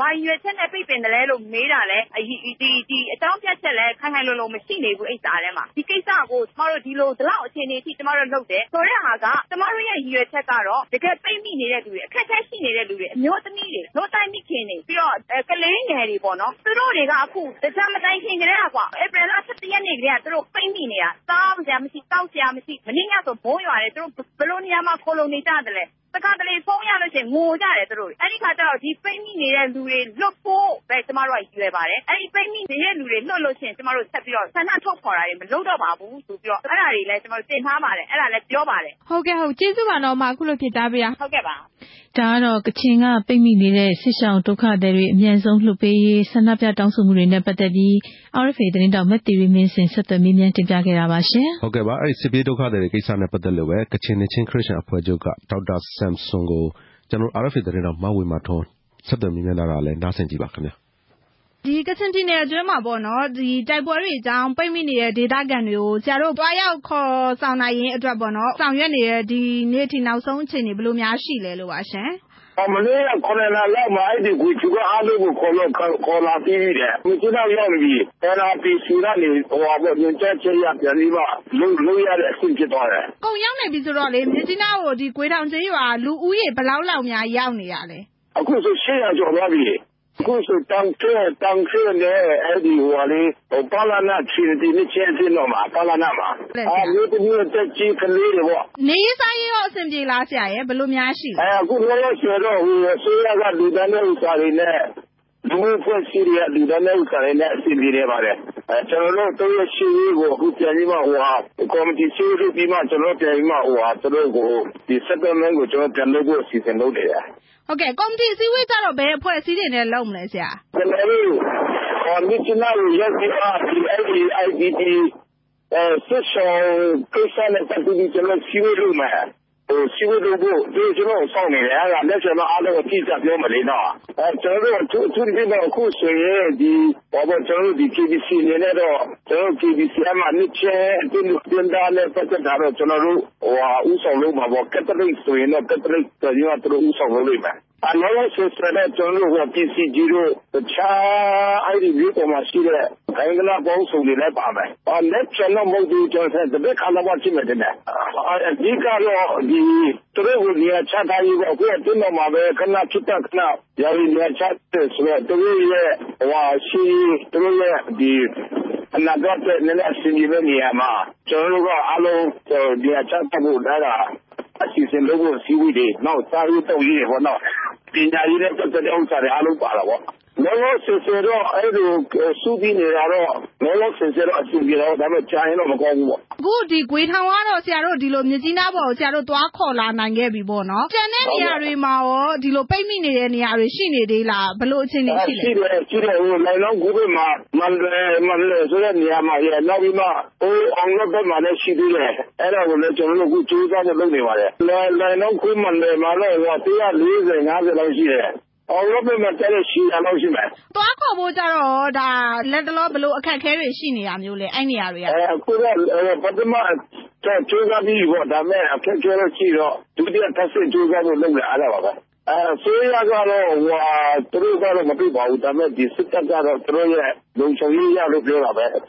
by you attend a paper in the letter of Mirale, the Downtown Seller, Kanalo machine with Alema. The case was tomorrow deload loud, ten eighty tomorrow load there. Sorehaga, tomorrow you attack our off, the cat pay me needed to it, Katashi needed to it, not needed, not time became it. You're a Kalin Harry Bono, the Rodega, the Jamadan King Rapa, every last of the Yanigria, the Paminia, Sam Yamsi, South Yamsi, Mania of Boya. Through Bologna, Colony Dadle, the Catholic Foyana, more that through. Any Catar, he paid me and do it, look for tomorrow, you about it. And he paid me and do it, no lotion tomorrow, Sapios, and I talk for him, load of Abu, to your Harry, let him say Hamare, and I let your body. Okay, how Jesuano Maculo Pitabia, however. Taro, Kachinga, Pimmy, Sisha, Toka, Derry, Mianzon, Lupe, Sanapia, Tansumurina, Patavi, our faith in the Matti remains in certain million to Jagarabashe. Okay, but I see Bidoka, the Kisana Patalo. Kachin Christian Apojoka, Tauda Samsung, General Arafidrina, Maui Maton, Southern Mineral, and Nasanti Bakana. The Casantina Drama Bono, the Tabori down by Minia, the Daganu, Zero Bayo call Sanai Drabono, San Yenia, the Natinau Sontini, Blumia Shile, Luashe. Kola ကိုယ်ဆိုတောင်းတဲ့တောင်းခင်းနဲ့အဲ့ဒီဟိုဟာလေးဟိုပါလာနာခြေတင်နဲ့ချင်းချင်းတော့မှာပါလာနာမှာအဲ့ဒီဒီတက်ကြီးကလေးတွေပေါ့နေရေးစားရေးတော့အဆင်ပြေလားဆရာရဲ့ဘယ်လိုများရှိအဲအခုရောရောဆိုတော့ဟိုဆရာကလူတန်းတဲ့ဥစ္စာတွေနဲ့လူမှုဖွဲ့စည်းရလူတန်းတဲ့ဥစ္စာတွေနဲ့အဆင်ပြေတယ်ပါတယ်ကျွန်တော်တို့ Okay, I know sister that P C zero, the child I review for my student, I'm not going to the lab. On that channel, MOGE the big watching the the Good All of them are telling she allows you. Let the law below a carry shiny any area. But the man told me what I meant. I can't get a kilo to be a person to go to the other. So I got three thousand people who have met the system that are throwing it. Don't show you how to do it.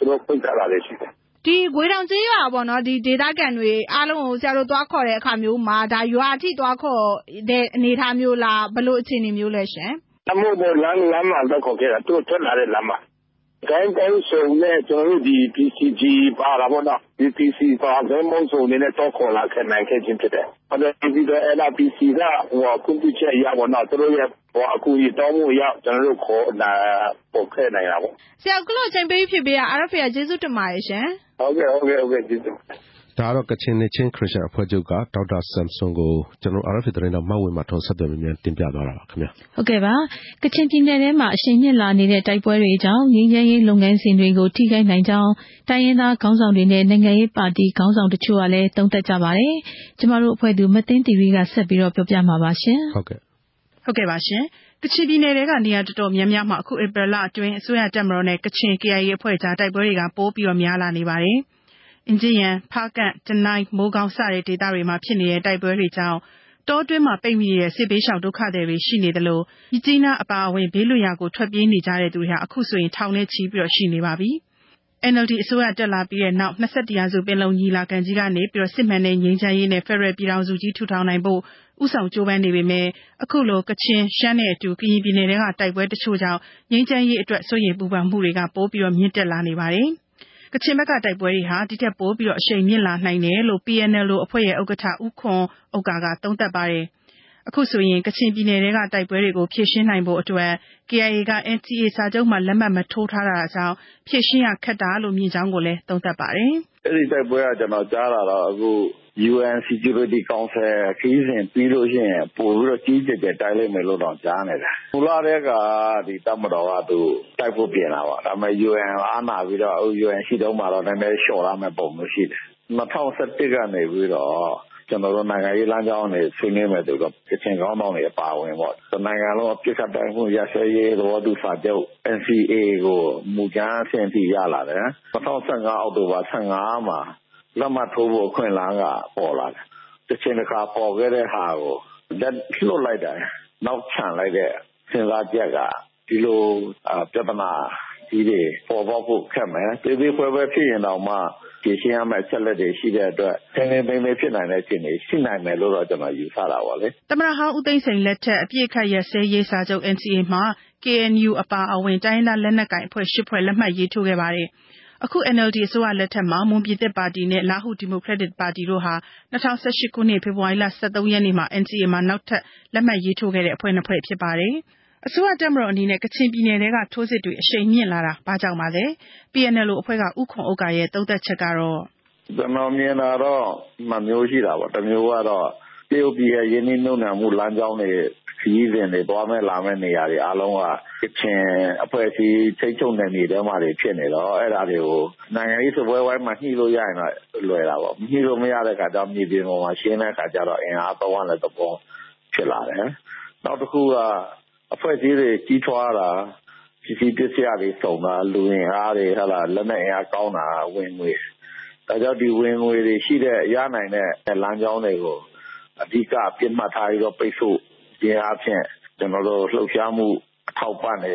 Don't think about it. The Guidance Yabona, the Data Ganway, Alon Zero Dwako, Camuma, that you are Tidwako, the Nitamula, Balutin emulation. Amo Bolan Lama, the Coquera, two Tonare Lama. Can also let the P C G, Paramona, the P C for them also in a talk or like a man catching today. But if you don't have P C that or Kumpicha Yabona, or Okay, okay, okay. Taro kachin ne chin Krishna Pajuga, Doctor Samsongo, General Arafidrina Maui Maton Sadamian Timpia Dara. Okay, well, Kachin Tinema, Shin Lani, Taipei Jao, Ninja Lungan Sinrigo, Tiga Nijao, Diana, Council Rene, Nenga Party, Council to Chuale, Tonta Javare, Jamaro Pedu Matin, Tiviga Sabiro Pyama Bashe. Okay. Okay, Bashe. N L D အစိုးရတက်လာပြီးတဲ့နောက် နှစ်ဆယ့်တရာစုပင်လုံညီလာခံကြီးကနေပြီးတော့စစ်မှန်တဲ့ငြိမ်းချမ်းရေးနဲ့ Kachimaka Taipei ha dite po piro ashain myin la nain ne lo P N L အဖွဲ့ရဲ့ ဥက္ကဋ္ဌ ဦးခွန် ဥက္ကာ က သုံးသပ်ပါတယ် အခုဆိုရင်ကချင်ပြည်နယ်တွေကတိုက်ပွဲတွေကိုဖြည့်ရှင်းနိုင်ဖို့အတွက် K I A က N T A စာချုပ်မှာလက်မှတ်မထိုးထားတာကြောင့်ဖြည့်ရှင်းရခက်တာလို့မြင်ကြောင်းကိုလည်းသုံးသပ်ပါတယ်။ U N Security Council ခီးစဉ်ပြီးလို့ရှိရင်ပို့ပြီးတော့ကြီးကျယ်ကျယ်တိုင်းလိုက်မယ်လို့တော့ကြားနေတာ။ပူလာတဲ့ကဒီတမတော်ကသူတိုက်ဖို့ပြင်လာပါ။ဒါပေမဲ့ U N အားနာပြီးတော့ U N ရှိတုံးမှာတော့နည်းနည်းလျှော့ရမယ်ပုံမျိုးရှိတယ်။ ၂၀၁၁ ကနေပြီးတော့ကျွန်တော်တို့နိုင်ငံရေးလမ်းကြောင်းတွေဆွေးနွေးမယ်ဆိုတော့ကချင်ကောင်းဆောင်တွေပါဝင်ပေါ့။နိုင်ငံလုံးအပြစ်ခတ်တိုက်မှုရပ်စဲရေးသဘောတူစာချုပ် N C A ကိုမူကြမ်းအဆင့်ထိရလာတယ်။ ၂၀၁၅ အောက်တိုဘာ ၁၅ မှာ လက်မှတ်ထိုးဖို့အခွင့်အလမ်းကပေါ်လာတယ်။ တချင်တခါပေါ်ခဲ့တဲ့ဟာကိုလက်လွတ်လိုက်တာ နောက်ချန်လိုက်တဲ့စဉ်းစားချက်ကဒီလိုပြဿနာကြီးတွေပေါ်ပေါက်ဖို့ခက်မယ်။ပြည်ပြည်ပွဲပွဲဖြစ်ရင်တော့မှဖြေရှင်းရမယ့်ချက်လက်တွေရှိတဲ့အတွက်သင်္ကန်းပင်ပင်ဖြစ်နိုင်တဲ့အခြေအနေရှိနိုင်မယ်လို့တော့ကျွန်တော်ယူဆတာပါလေ။သမ္မတဟောင်းဦးသိန်းစိန်လက်ထက်အပြည့်အခတ်ရပ်စဲရေးစာချုပ် N C A မှာ K N U အပါအဝင်တိုင်းဒေသလက်နက်ကိုင်အဖွဲ့ရှစ်ဖွဲ့လက်မှတ်ရေးထိုးခဲ့ပါတယ်။အခု N L D အစိုးရလက်ထက်မှာမွန်ပြည်သက်ပါတီနဲ့လားဟူဒီမိုကရက်တစ်ပါတီတို့ဟာ၂၀၁၈ခုနှစ်ဖေဖော်ဝါရီလ၁၃ရက်နေ့မှာ N C A မှာနောက်ထပ်လက်မှတ်ရေးထိုးခဲ့တဲ့အဖွဲ့နှစ်ဖွဲ့ဖြစ်ပါတယ်။အစိုးရတပ်မတော်အနေနဲ့ကချင်ပြည်နယ်ကထိုးစစ်တွေအရှိန်မြင့်လာတာဘာကြောင့်ပါလဲ။ P N L အဖွဲ့ကဥခွန်ဥက္ကာရဲ့တုံ့သက်ချက်ကတော့ကျွန်တော်မြင်တာတော့မမျိုးရှိတာပေါ့။တစ်မျိုးကတော့တရုတ်ပြည်ရဲ့ရင်းနှီးမြှုပ်နှံမှုလမ်းကြောင်းတွေခရီးစဉ်တွေသွားမဲ့လာမဲ့နေရာတွေအားလုံးကကချင်အဖွဲ့အစည်းထိတ်ထုတ်နေနေတဲမှာတွေဖြစ်နေတော့အဲ့ဒါတွေကိုနိုင်ငံရေးစပွဲဝိုင်းမှာညှိလို့ရရင်တော့လွယ်တာပေါ့ညှိလို့မရတဲ့ခါကျတော့မြေပြင်ပေါ်မှာရှင်းတဲ့ခါကျတော့အင်အားသုံးရတဲ့သဘောဖြစ်လာတယ်နောက်တစ်ခုကအဖွဲ့အစည်းတွေကြီးထွားတာကြီးကြီးပြည့်စရာတွေစုံတာလူဝင်အားတွေဟာလားလက်နက်အင်အားကောင်းတာဝင်ငွေဒါကြောင့်ဒီဝင်ငွေတွေရှိတဲ့ရနိုင်တဲ့လမ်းကြောင်းတွေကိုအဓိကပြစ်မှတ်ထားပြီးတော့ပိတ်ဆို့ရေးအဖြစ်ကျွန်တော်တို့လှုပ်ရှားမှုအထောက်ပံ့နေ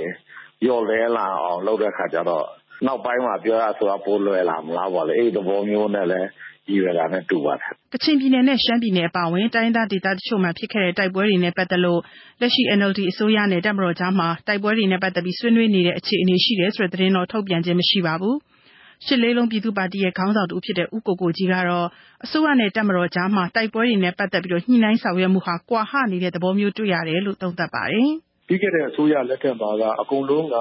ရော်လဲလာအောင်လုပ်တဲ့ခါကျတော့နောက်ပိုင်းမှာပြောရဆိုတာပိုလွယ်လာမလားပေါ့လေအဲ့ဒီသဘောမျိုးနဲ့လည်းရည်ရတာနဲ့တူပါတယ်ကချင်ပြည်နယ်နဲ့ရှမ်းပြည်နယ်အပါအဝင်တိုင်းဒေသဒေသတချို့မှာဖြစ်ခဲ့တဲ့တိုက်ပွဲတွေနဲ့ပတ်သက်လို့လက်ရှိ N L D အစိုးရနဲ့တပ်မတော်ကြားမှာတိုက်ပွဲတွေနဲ့ပတ်သက်ပြီးဆွေးနွေးနေတဲ့အခြေအနေရှိတယ်ဆိုတဲ့သတင်းတော့ထုတ်ပြန်ခြင်းမရှိပါဘူးရှစ်လေးလုံးပြည်သူ့ပါတီရဲ့ခေါင်းဆောင်တူဖြစ်တဲ့ဦးကိုကိုကြီးကတော့အစိုးရနဲ့တပ်မတော်ကြားမှာတိုက်ပွဲတွေနဲ့ပတ်သက်ပြီးတော့ညှိနှိုင်းဆောင်ရွက်မှုဟာကွာဟနေတဲ့သဘောမျိုးတွေ့ရတယ်လို့သုံးသပ်ပါတယ်။ပြီးခဲ့တဲ့အစိုးရလက်ထက်မှာကအကုန်လုံးက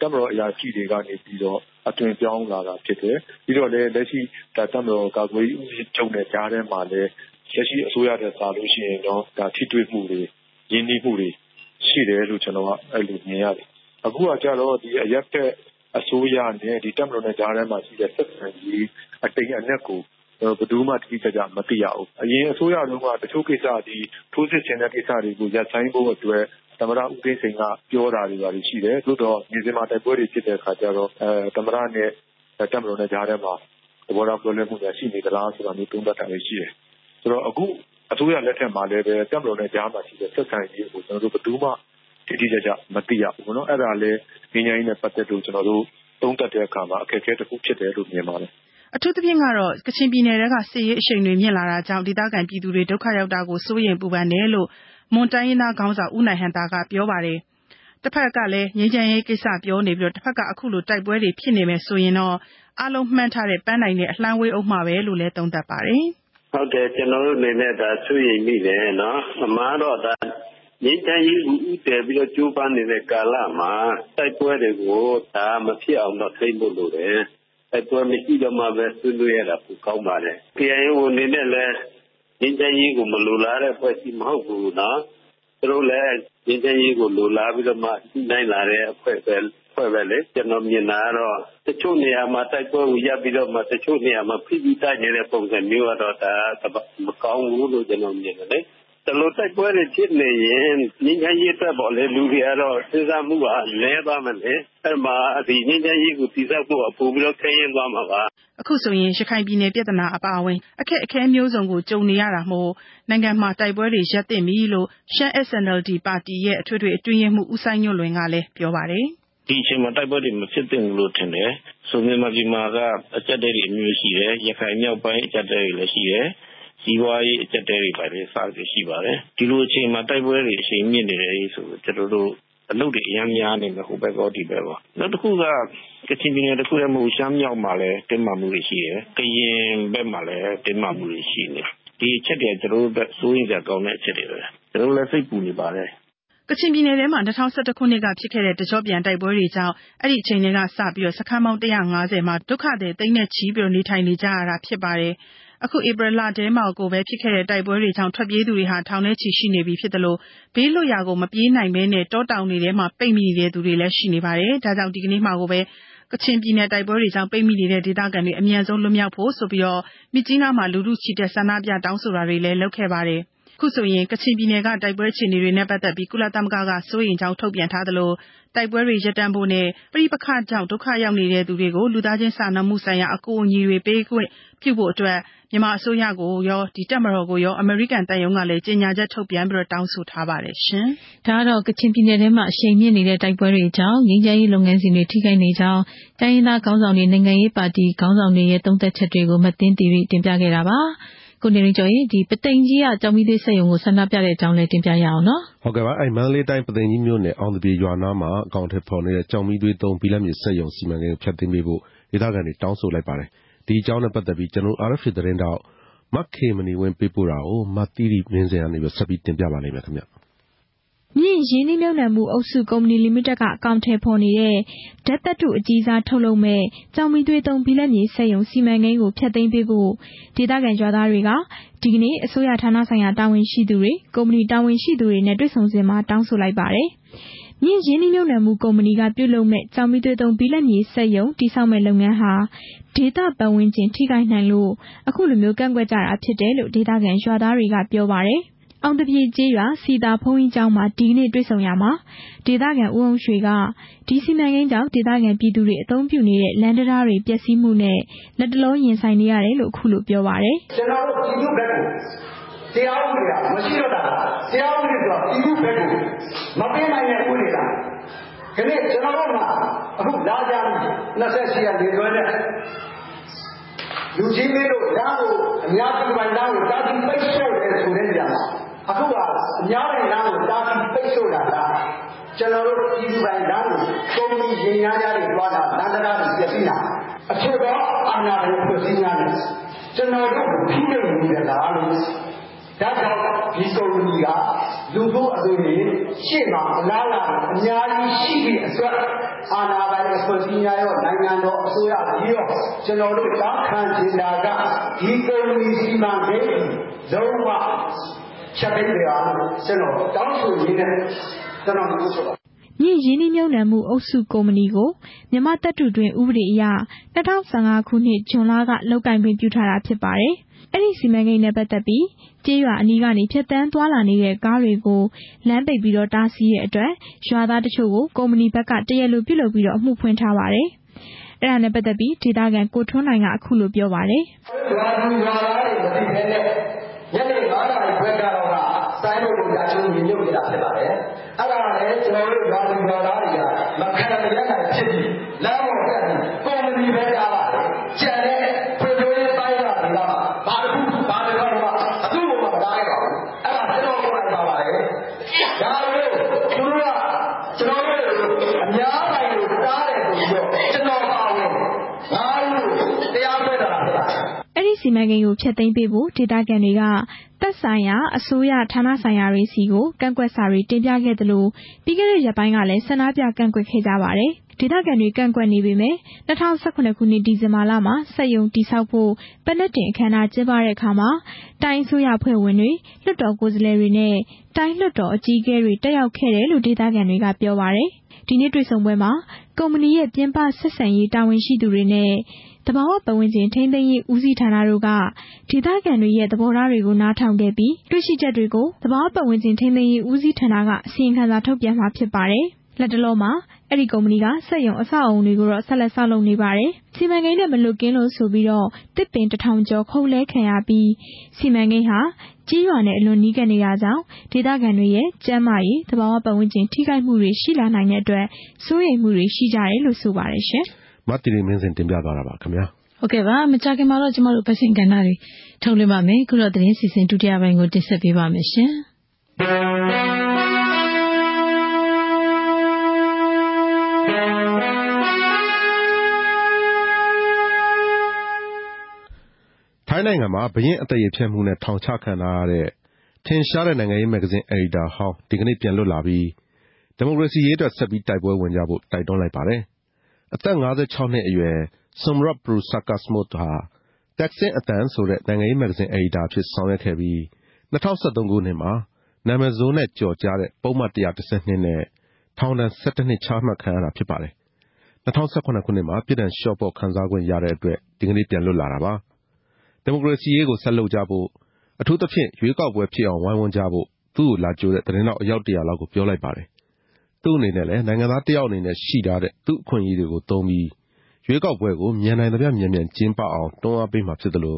တပ်မတော်အရာရှိတွေကနေပြီးတော့အသွင်ပြောင်းလာတာဖြစ်တယ်။ပြီးတော့လည်းလက်ရှိတပ်မတော်ကာကွယ်ရေးဦးစီးချုပ်နဲ့ကြားထဲမှာလည်းလက်ရှိအစိုးရတဲ့စာလို့ရှိရင်တော့ဒါထိတွေ့မှုတွေရင်းနှီးမှုတွေရှိတယ်လို့ကျွန်တော်ကအဲ့လိုမြင်ရတယ်။အခုကကြတော့ဒီအရက်တဲ့အစိုးရနဲ့ဒီတပ်မတော်နဲ့ကြားထဲမှာရှိတဲ့ဆက်ဆံရေးအတိတ်အနက်ကိုဘယ်သူမှတိကျကျမသိရဘူးအရင်အစိုးရလုံးကတချို့ကိစ္စဒီထိုးစစ်ဆင်တဲ့ကိစ္စတွေကိုရပ်ဆိုင်းဖို့အတွက်သမ္မတဦးသိန်းစိန်ကပြောတာတွေပါရှိတယ်သို့တော့မြေစင်မှာတိုက်ပွဲတွေဖြစ်တဲ့အခါကျတော့အဲသမ္မတနဲ့တပ်မတော်နဲ့ကြားထဲမှာသဘောထားပြောလဲမှုတွေရှိနေကြလားဆိုတာမျိုးသုံးသပ်တာလည်းရှိတယ်ဆိုတော့အခုအစိုးရလက်ထက်မှာလည်းပဲတပ်မတော်နဲ့ကြားမှာရှိတဲ့ဆက်ဆံရေးကိုကျွန်တော်တို့ဘယ်သူမှတိတိကျကျမသိရဘူးเนาะအဲ့ဒါလည်းငင်းငိုင်းနဲ့ပတ်သက်လို့ကျွန်တော်တို့သုံးသပ်တဲ့အခါမှာအခက်အခဲတစ်ခုဖြစ်တယ်လို့မြင်ပါတယ်အထူးသဖြင့်ကတော့ကချင်ပြည်နယ်ကစစ်ရေးအရှိန်တွေမြင့်လာတာကြောင့်ဒေသခံပြည်သူတွေဒုက္ခရောက်တာကိုစိုးရိမ်ပူပန်တယ်လို့မွန်တိုင်းရင်းသားခေါင်းဆောင်ဦးနိုင်ဟန်တာကပြောပါတယ်တစ်ဖက်ကလည်းငြိမ်းချမ်းရေးကိစ္စပြောနေပြီးတော့တစ်ဖက်ကအခုလိုတိုက်ပွဲတွေဖြစ်နေမယ်ဆိုရင်တော့အလုံးမှန်းထားတဲ့ပန်းနိုင်တဲ့အလှမ်းဝေးအုပ်မှပဲလို့လည်းသုံးသပ်ပါတယ်ဟုတ်တယ်ကျွန်တော်တို့အနေနဲ့ဒါစိုးရိမ်မိတယ်เนาะအမှားတော့ဒါရင်းတန်းကြီးဦးတည်ပြီးတော့ကျိုးပန်းနေတဲ့ကာလမှာတိုက်ပွဲတွေကိုဒါမဖြစ်အောင်တော့ထိန်းဖို့လိုတယ်တိုက်ပွဲမရှိတော့မှပဲဆွေးနွေးရတာပိုကောင်းပါတယ်K I Aကိုအနေနဲ့လည်းရင်းတန်းကြီးကိုမလိုလားတဲ့ဖွဲ့စည်းမဟုတ်ဘူးနော်သူတို့လည်းရင်းတန်းကြီးကိုလိုလားပြီးတော့မှနိုင်လာတဲ့အဖွဲ့ပဲဖွဲ့ပဲလေကျွန်တော်မြင်တာတော့တချို့နေရာမှာတိုက်ပွဲကိုရပ်ပြီးတော့မှတချို့နေရာမှာဖိပီးတိုက်နေတဲ့ပုံစံမျိုးတော့ဒါမကောင်းဘူးလို့ကျွန်တော်မြင်တယ်လေတလို့တိုက်ပွဲတွေဖြစ်နေရင်ငင်းချမ်းရေးအတွက်ပေါ့လေလူတွေကတော့စဉ်းစားမှုကလဲသွားမှလေအဲ့မှာဒီငင်းချမ်းရေးကိုတည်ဆောက်ဖို့အပူပြီးတော့ခင်းရင်သွားမှာပါအခုဆိုရင်ရခိုင်ပြည်နယ်ပြည်ထနာအပါအဝင်အခက်အခဲမျိုးစုံကိုကြုံနေရတာမို့နိုင်ငံမှာတိုက်ပွဲတွေရပ်သိမ့်ပြီလို့ရှမ်း S N L D ပါတီရဲ့အထွေထွေအတွင်းရေးမှူးဦးဆိုင်ညွန့်လွင်ကလည်းပြောပါတယ်ဒီအချိန်မှာတိုက်ပွဲတွေမဖြစ်သင့်ဘူးလို့ထင်တယ်ဆိုမြန်မာပြည်မှာကအကြက်တွေအမျိုးရှိတယ်ရခိုင်မြောက်ပိုင်းအကြက်တွေလည်းရှိတယ်ဒီဝါရေးအကျက်တဲတွေပါလေစားကြရှိပါတယ်ဒီလိုအချိန်မှာတိုက်ပွဲတွေအချိန်မြင့်နေတယ်ဆိုတော့ကျွန်တော်တို့အလုပ်တွေအများများနေမှာဟိုဘက်ကောဒီဘက်ကောနောက်တစ်ခုကကချင်ပြည်နယ်တစ်ခုလည်းမဟုတ်ရှမ်းမြောက်မှာလည်းတင်းမာမှုတွေရှိတယ်ကရင်ဘက်မှာလည်းတင်းမာမှုတွေရှိနေဒီအချက်တွေကျွန်တော်တို့စိုးရိမ်စရာကောင်းတဲ့အချက်တွေပဲကျွန်တော်လည်းစိတ်ပူနေပါတယ်ကချင်ပြည်နယ်ထဲမှာ၂၀၁၁ခုနှစ်ကဖြစ်ခဲ့တဲ့တကြော့ပြန်တိုက်ပွဲတွေကြောင့်အဲ့ဒီအချိန်တွေကစပြီးတော့စခန်းပေါင်း၁၅၀မှာဒုက္ခတွေတိတ်နဲ့ချီးပြီးတော့နေထိုင်နေကြရတာဖြစ်ပါတယ်အခုဧပြီလတည်းမှာကိုပဲဖြစ်ခဲ့တဲ့တိုက်ပွဲတွေကြောင့်ထွက်ပြေးသူတွေဟာထောင်ထဲချီရှိနေပြီဖြစ်တယ်လို့ဘေးလွတ်ရာကိုမပြေးနိုင်မဲနဲ့တောတောင်တွေထဲမှာပိတ်မိနေတဲ့သူတွေလည်းရှိနေပါတယ်။ဒါကြောင့်ဒီကနေ့မှာကိုပဲကချင်ပြည်နယ်တိုက်ပွဲတွေကြောင့်ပိတ်မိနေတဲ့ဒေသခံတွေအမြန်ဆုံးလွတ်မြောက်ဖို့ဆိုပြီးတော့မြစ်ကြီးနားမှာလူထုချီတက်ဆန္ဒပြတောင်းဆိုတာတွေလည်းလုပ်ခဲ့ပါတယ်။ ခုဆိုရင်ကချင်ပြည်နယ်ကတိုက်ပွဲအခြေအနေတွေနဲ့ပတ်သက်ပြီးကုလသမဂ္ဂကစိုးရိမ်ကြောင်းထုတ်ပြန်ထားသလိုတိုက်ပွဲတွေရပ်တန့်ဖို့နဲ့ပြည်ပခန့်ကြောင့်ဒုက္ခရောက်နေတဲ့သူတွေကိုလူသားချင်းစာနာမှုဆိုင်ရာအကူအညီတွေပေးခွင့်ပြုဖို့အတွက်မြန်မာအစိုးရကိုရောဒီတပ်မတော်ကိုရောအမေရိကန်တန်ရုံးကလည်းကြေညာချက်ထုတ်ပြန်ပြီးတော့တောင်းဆိုထားပါတယ်ရှင်။ဒါတော့ကချင်ပြည်နယ်ထဲမှာအရှိန်မြင့်နေတဲ့တိုက်ပွဲတွေကြောင့်ငြိမ်းချမ်းရေးလုပ်ငန်းစဉ်တွေထိခိုက်နေကြောင်းတိုင်းရင်းသားခေါင်းဆောင်တွေနိုင်ငံရေးပါတီခေါင်းဆောင်တွေရဲ့သုံးသပ်ချက်တွေကိုမတင်သေးတင်ပြခဲ့တာပါ။ကိုနေရင်ကျော်ရင်ဒီပသိမ်ကြီးကကြောင်မီးသေးစက်ရုံကိုဆန္ဒပြတဲ့အကြောင်းလေးတင်ပြရအောင်နော်ဟုတ်ကဲ့ပါအဲ့မန္တလေးတိုင်းပသိမ်ကြီးမြို့နယ်အောင်တပြေရွာနားမှာအကောင့်ထက်ဖော်နေတဲ့ကြောင်မီးသွေးသုံးဘီလက်မြေစက်ရုံစီမံကိန်းကိုဖျက်သိမ်းပေးဖို့ဒေသခံတွေတောင်းဆိုလိုက်ပါတယ်ဒီအကြောင်းနဲ့ပတ်သက်ပြီးကျွန်တော် အာရ် အက်ဖ် သတင်းတောက်မခေမဏီဝင်းပေးပို့တာကိုမတီတီမင်းစင်ကနေပြီးဆက်ပြီးတင်ပြပါလိမ့်မယ်ခင်ဗျမြင့်ရင်းနှီးမြှုပ်နှံမှုအုပ်စုကုမ္ပဏီလီမိတက်ကအကောင့်ထည့်ပေါ်နေတဲ့ဓာတ်သတ္တုအကြီးစားထုတ်လုပ်မဲ့ကြောင်မီသွေးသုံးဘီလက်မြေစက်ရုံစီမံကိန်းကိုဖျက်သိမ်းပေးဖို့ဒေသခံရွာသားတွေကဒီကနေ့အစိုးရဌာနဆိုင်ရာတာဝန်ရှိသူတွေကုမ္ပဏီတာဝန်ရှိသူတွေနဲ့တွေ့ဆုံစဉ်မှာတောင်းဆိုလိုက်ပါတယ်။မြင့်ရင်းနှီးမြှုပ်နှံမှုကုမ္ပဏီကပြုလုပ်မဲ့ကြောင်မီသွေးသုံးဘီလက်မြေစက်ရုံတည်ဆောက်မဲ့လုပ်ငန်းဟာဒေသပတ်ဝန်းကျင်ထိခိုက်နိုင်လို့အခုလိုမျိုးကန့်ကွက်ကြတာဖြစ်တယ်လို့ဒေသခံရွာသားတွေကပြောပါတယ်။အောင်တပြေကျေးရွာစီတာဖုံးကြီးကျောင်းမှာဒီနေ့တွေ့ဆုံရမှာဒေသခံဦးအောင်ရွှေကဒီစီမံကိန်းကြောင့်ဒေသခံပြည်သူတွေအသုံးပြုနေတဲ့လမ်းတရားတွေပျက်စီးမှုနဲ့လက်တလုံးရင်ဆိုင်နေရတယ်လို့အခုလိုပြောပါတယ်ကျွန်တော်တို့ပြည်သူဘက်ကိုတရားဥပဒေမရှိတော့တာတရားဥပဒေဆိုတာပြည်သူဘက်ကိုမပေးနိုင်တဲ့ဥပဒေလားခဏကျွန်တော်တို့ကအခုလာကြပြီ၂၈ရက်နေထွက်တဲ့လူကြီးတွေတို့ဒါကိုအများကြီးပိုင်သားကိုတားပြီးပိတ်ဆို့တယ်ဆိုတဲ့ကြမှာအခုကအများကြီးသားကိုတားပြီးပိတ်ဆို့တာလားကျွန်တော်တို့ပြည်သူပိုင်သားကိုကုမ္ပဏီရင်ညားကြတွေတွားတာတန်တရာတွေပြည့်စည်တာအခြေပေါ်အနာဘယ်ကိုစဉ်းစားလဲကျွန်တော်တို့ဖိနေနေတာလားလို့ဒါကြောင့်ဒီကုမ္ပဏီကလူတို့အသွေးတွေရှေ့မှာအလားလာအများကြီးရှိပြီးအတွက်အာဏာပိုင်အစိုးရရောနိုင်ငံတော်အစိုးရကြီးရောကျွန်တော်တို့တောင်းခံနေတာကဒီကုမ္ပဏီစီမံကိန်းလုံးဝချက်ပေးရအောင်ကျွန်တော်တောင်းဆိုရင်းနဲ့ကျွန်တော်တို့ဆိုတာမြင့်ရင်းနှီးမြှုပ်နှံမှုအုပ်စုကုမ္ပဏီကိုမြန်မာတပ်တူတွင်ဥပဒေအရ၂၀၁၅ခုနှစ်ဇွန်လကလောက်ကိုင်ပင်ပြုထားတာဖြစ်ပါတယ်။အဲ့ဒီစီမံကိန်းနဲ့ပတ်သက်ပြီးကျေးရွာအနီးကနေဖြတ်တန်းသွားလာနေတဲ့ကားတွေကိုလမ်းပိတ်ပြီးတော့တားဆီးရဲ့အတွက်ရွာသားတချို့ကိုကုမ္ပဏီဘက်ကတရားလိုပြုလုပ်ပြီးတော့အမှုဖွင့်ထားပါတယ်။အဲ့ဒါနဲ့ပတ်သက်ပြီးဒေသခံကိုထွန်းနိုင်ကအခုလိုပြောပါတယ်။ရွာသူရွာသားတွေမသိဘဲနဲ့ညနေ၅နာရီခွဲကတော့ကစိုင်းတို့ကချင်းမြင်လို့နေတာဖြစ်ပါတယ်။အဲ့ဒါလည်းကျွန်တော်တို့ရွာသူရွာသားတွေကမခံမရနိုင်ဖြစ်ပြီးလမ်းပေါ်ကနေကုမ္ပဏီဘက်ကြားလာတယ်။ကျန်တဲ့ဖွံ့ဖြိုးရေးပိုင်းကလည်းဘာတစ်ခုဘာတစ်ခါမှအတူတူမကားရပါဘူး။အဲ့ဒါကျွန်တော်ပြောပါပါလေ။ဒါလို့သူကကျွန်တော်တို့အများပိုင်းကိုတားတယ်ဆိုပြီးတော့ကျွန်တော်ပါဝင်ဘာလို့တရားပွဲတာလဲ။အဲ့ဒီစီမံကိန်းကိုဖျက်သိမ်းပေးဖို့ဒေသခံတွေကသက်ဆိုင်ရာအစိုးရဌာနဆိုင်ရာတွေစီကိုကန့်ကွက်စာတွေတင်ပြခဲ့သလိုပြီးခဲ့တဲ့ရက်ပိုင်းကလည်းဆန္ဒပြကန့်ကွက်ခဲ့ကြပါတယ်။ဒေသခံတွေကန့်ကွက်နေပေမဲ့၂၀၁၇ခုနှစ်ဒီဇင်ဘာလမှာစက်ရုံတည်ဆောက်ဖို့ပနက်တင်အခမ်းအနားကျင်းပတဲ့အခါမှာတိုင်းအစိုးရဖွဲ့ဝင်တွေလွှတ်တော်ကိုယ်စားလှယ်တွေနဲ့တိုင်းလွှတ်တော်အကြီးအကဲတွေတက်ရောက်ခဲ့တယ်လို့ဒေသခံတွေကပြောပါတယ်။ဒီနေ့တွေ့ဆုံပွဲမှာကုမ္ပဏီရဲ့ပြင်ပဆက်ဆံရေးတာဝန်ရှိသူတွေနဲ့တဘာဝပတ်ဝန်းကျင်ထိန်းသိမ်းရေးဦးစီးဌာနတို့ကဒေသခံတွေရဲ့သဘောထားတွေကိုနားထောင်ခဲ့ပြီးတွေ့ရှိချက်တွေကိုတဘာဝပတ်ဝန်းကျင်ထိန်းသိမ်းရေးဦးစီးဌာနကအစီရင်ခံစာထုတ်ပြန်မှာဖြစ်ပါတယ်။လက်တလောမှာအဲ့ဒီကုမ္ပဏီကစက်ရုံအဆောက်အုံတွေကိုတော့ဆက်လက်ဆောက်လုပ်နေပါတယ်။စီမံကိန်းနဲ့မလွတ်ကင်းလို့ဆိုပြီးတော့တစ်ပင်တစ်ထောင်ကျော်ခုတ်လဲခံရပြီးစီမံကိန်းဟာကြီးရွာနဲ့အလွန်နီးကပ်နေရကြောင်းဒေသခံတွေရဲ့ကျန်းမာရေးတဘာဝပတ်ဝန်းကျင်ထိခိုက်မှုတွေရှိလာနိုင်တဲ့အတွက်စိုးရိမ်မှုတွေရှိကြတယ်လို့ဆိုပါတယ်ရှင်။မတီရီမင်းစင်တင်ပြသွားတာပါခင်ဗျာဟုတ်ကဲ့ပါမကြခင်မှာတော့ကျမတို့ပတ်စင်ကဏ္ဍတွေထုတ်လွှင့်ပါမယ်ခုတော့သတင်းစီစဉ်ဒုတိယပိုင်းကိုတင်ဆက်ပေးပါမယ်ရှင်ထိုင်းနိုင်ငံမှာဘရင်အသေးဖြတ်မှုနဲ့ထောင်ချခံရတဲ့ထင်ရှားတဲ့နိုင်ငံရေးမဂ္ဂဇင်းအယ်ဒီတာဟောင်းဒီကနေ့ပြန်လွတ်လာပြီးဒီမိုကရေစီရေးအတွက်ဆက်ပြီးတိုက်ပွဲဝင်ကြဖို့တိုက်တွန်းလိုက်ပါတယ်အသက်၅၆နှစ်အရွယ်ဆွမ်ရပ်ပရူဆာကတ်စမုတ်ဟာတက်ဆင်အတန်ဆိုတဲ့နိုင်ငံရေးမဂ္ဂဇင်းအက်ဒီတာဖြစ်ဆောင်ရွက်ခဲ့ပြီး၂၀၁၃ခုနှစ်မှာနာမည်ဆိုးနဲ့ကြော်ကြားတဲ့ပုံမှန်၁၁၂နဲ့ထောင်ဒဏ်၁၁နှစ်ချမှတ်ခံရတာဖြစ်ပါတယ်။၂၀၁၇ခုနှစ်မှာပြည်ဒဏ်လျှော့ပေါ့ခံစားခွင့်ရတဲ့အတွက်ဒီကနေ့ပြန်လွတ်လာတာပါ။ဒီမိုကရေစီရေးကိုဆက်လုပ်ကြဖို့ အထူးသဖြင့်ရွေးကောက်ပွဲဖြစ်အောင်ဝိုင်းဝန်းကြဖို့သူ့ကိုလာကြိုတဲ့သတင်းတော့အယောက်တရာလောက်ကိုပြောလိုက်ပါတယ်။သူ့အနေနဲ့လည်းနိုင်ငံသားတယောက်အနေနဲ့ရှိထားတဲ့သူ့အခွင့်အရေးတွေကိုသုံးပြီးရွေးကောက်ပွဲကိုမြန်နိုင်သမျှမြန်မြန်ကျင်းပအောင်တွန်းအားပေးမှာဖြစ်သလို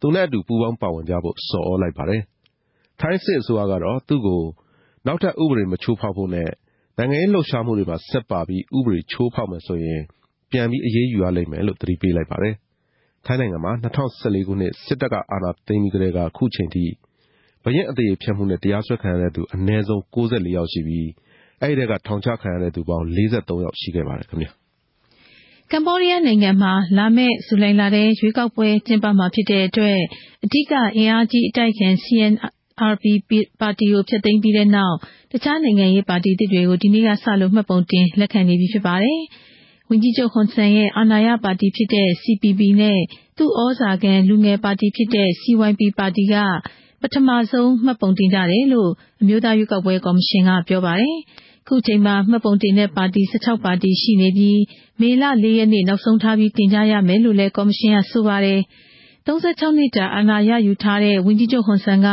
သူနဲ့အတူပူးပေါင်းပါဝင်ကြဖို့ဆော်ဩလိုက်ပါတယ်။ထိုင်းစစ်အစိုးရကတော့သူ့ကိုနောက်ထပ်ဥပဒေမချိုးဖောက်ဖို့နဲ့နိုင်ငံရေးလှုပ်ရှားမှုတွေမှာဆက်ပါပြီးဥပဒေချိုးဖောက်မယ်ဆိုရင်ပြန်ပြီးအရေးယူရလိမ့်မယ်လို့သတိပေးလိုက်ပါတယ်။ထိုင်းနိုင်ငံမှာ၂၀၁၄ခုနှစ်စစ်တပ်ကအာဏာသိမ်းပြီးကတည်းကအခုချိန်ထိဘရင်အသေးဖြတ်မှုနဲ့တရားစွဲခံရတဲ့သူအနည်းဆုံး၉၄ယောက်ရှိပြီးအဲ့ဒီကထောင်ချခံရတဲ့သူပေါင်း၄၃ယောက်ရှိခဲ့ပါတယ်ခင်ဗျာ။ကမ္ဘောဒီးယားနိုင်ငံမှာလာမယ့်ဇူလိုင်လထဲရွေးကောက်ပွဲကျင်းပမှာဖြစ်တဲ့အတွက်အဓိကအင်အားကြီးအတိုက်အခံ C N R P ပါတီကိုဖျက်သိမ်းပြီးတဲ့နောက်တခြားနိုင်ငံရေးပါတီတွေကိုဒီနေ့ကစလို့မှတ်ပုံတင်လက်ခံနေပြီဖြစ်ပါတယ်။ဝန်ကြီးချုပ်ခွန်ဆန်ရဲ့အာဏာရပါတီဖြစ်တဲ့ C P P နဲ့သူ့ဩဇာခံလူငယ်ပါတီဖြစ်တဲ့ C Y P ပါတီကပထမဆုံးမှတ်ပုံတင်ကြတယ်လို့အမျိုးသားရွေးကောက်ပွဲကော်မရှင်ကပြောပါတယ်။ခုချိန်မှာမှတ်ပုံတင်တဲ့ပါတီ၁၆ပါတီရှိနေပြီးမေလ၄ရက်နေ့နောက်ဆုံးထားပြီးတင်ကြရမယ်လို့လည်းကော်မရှင်ကဆိုပါတယ်။၃၆နှစ်ကြာအာဏာရယူထားတဲ့ဝန်ကြီးချုပ်ခွန်ဆန်က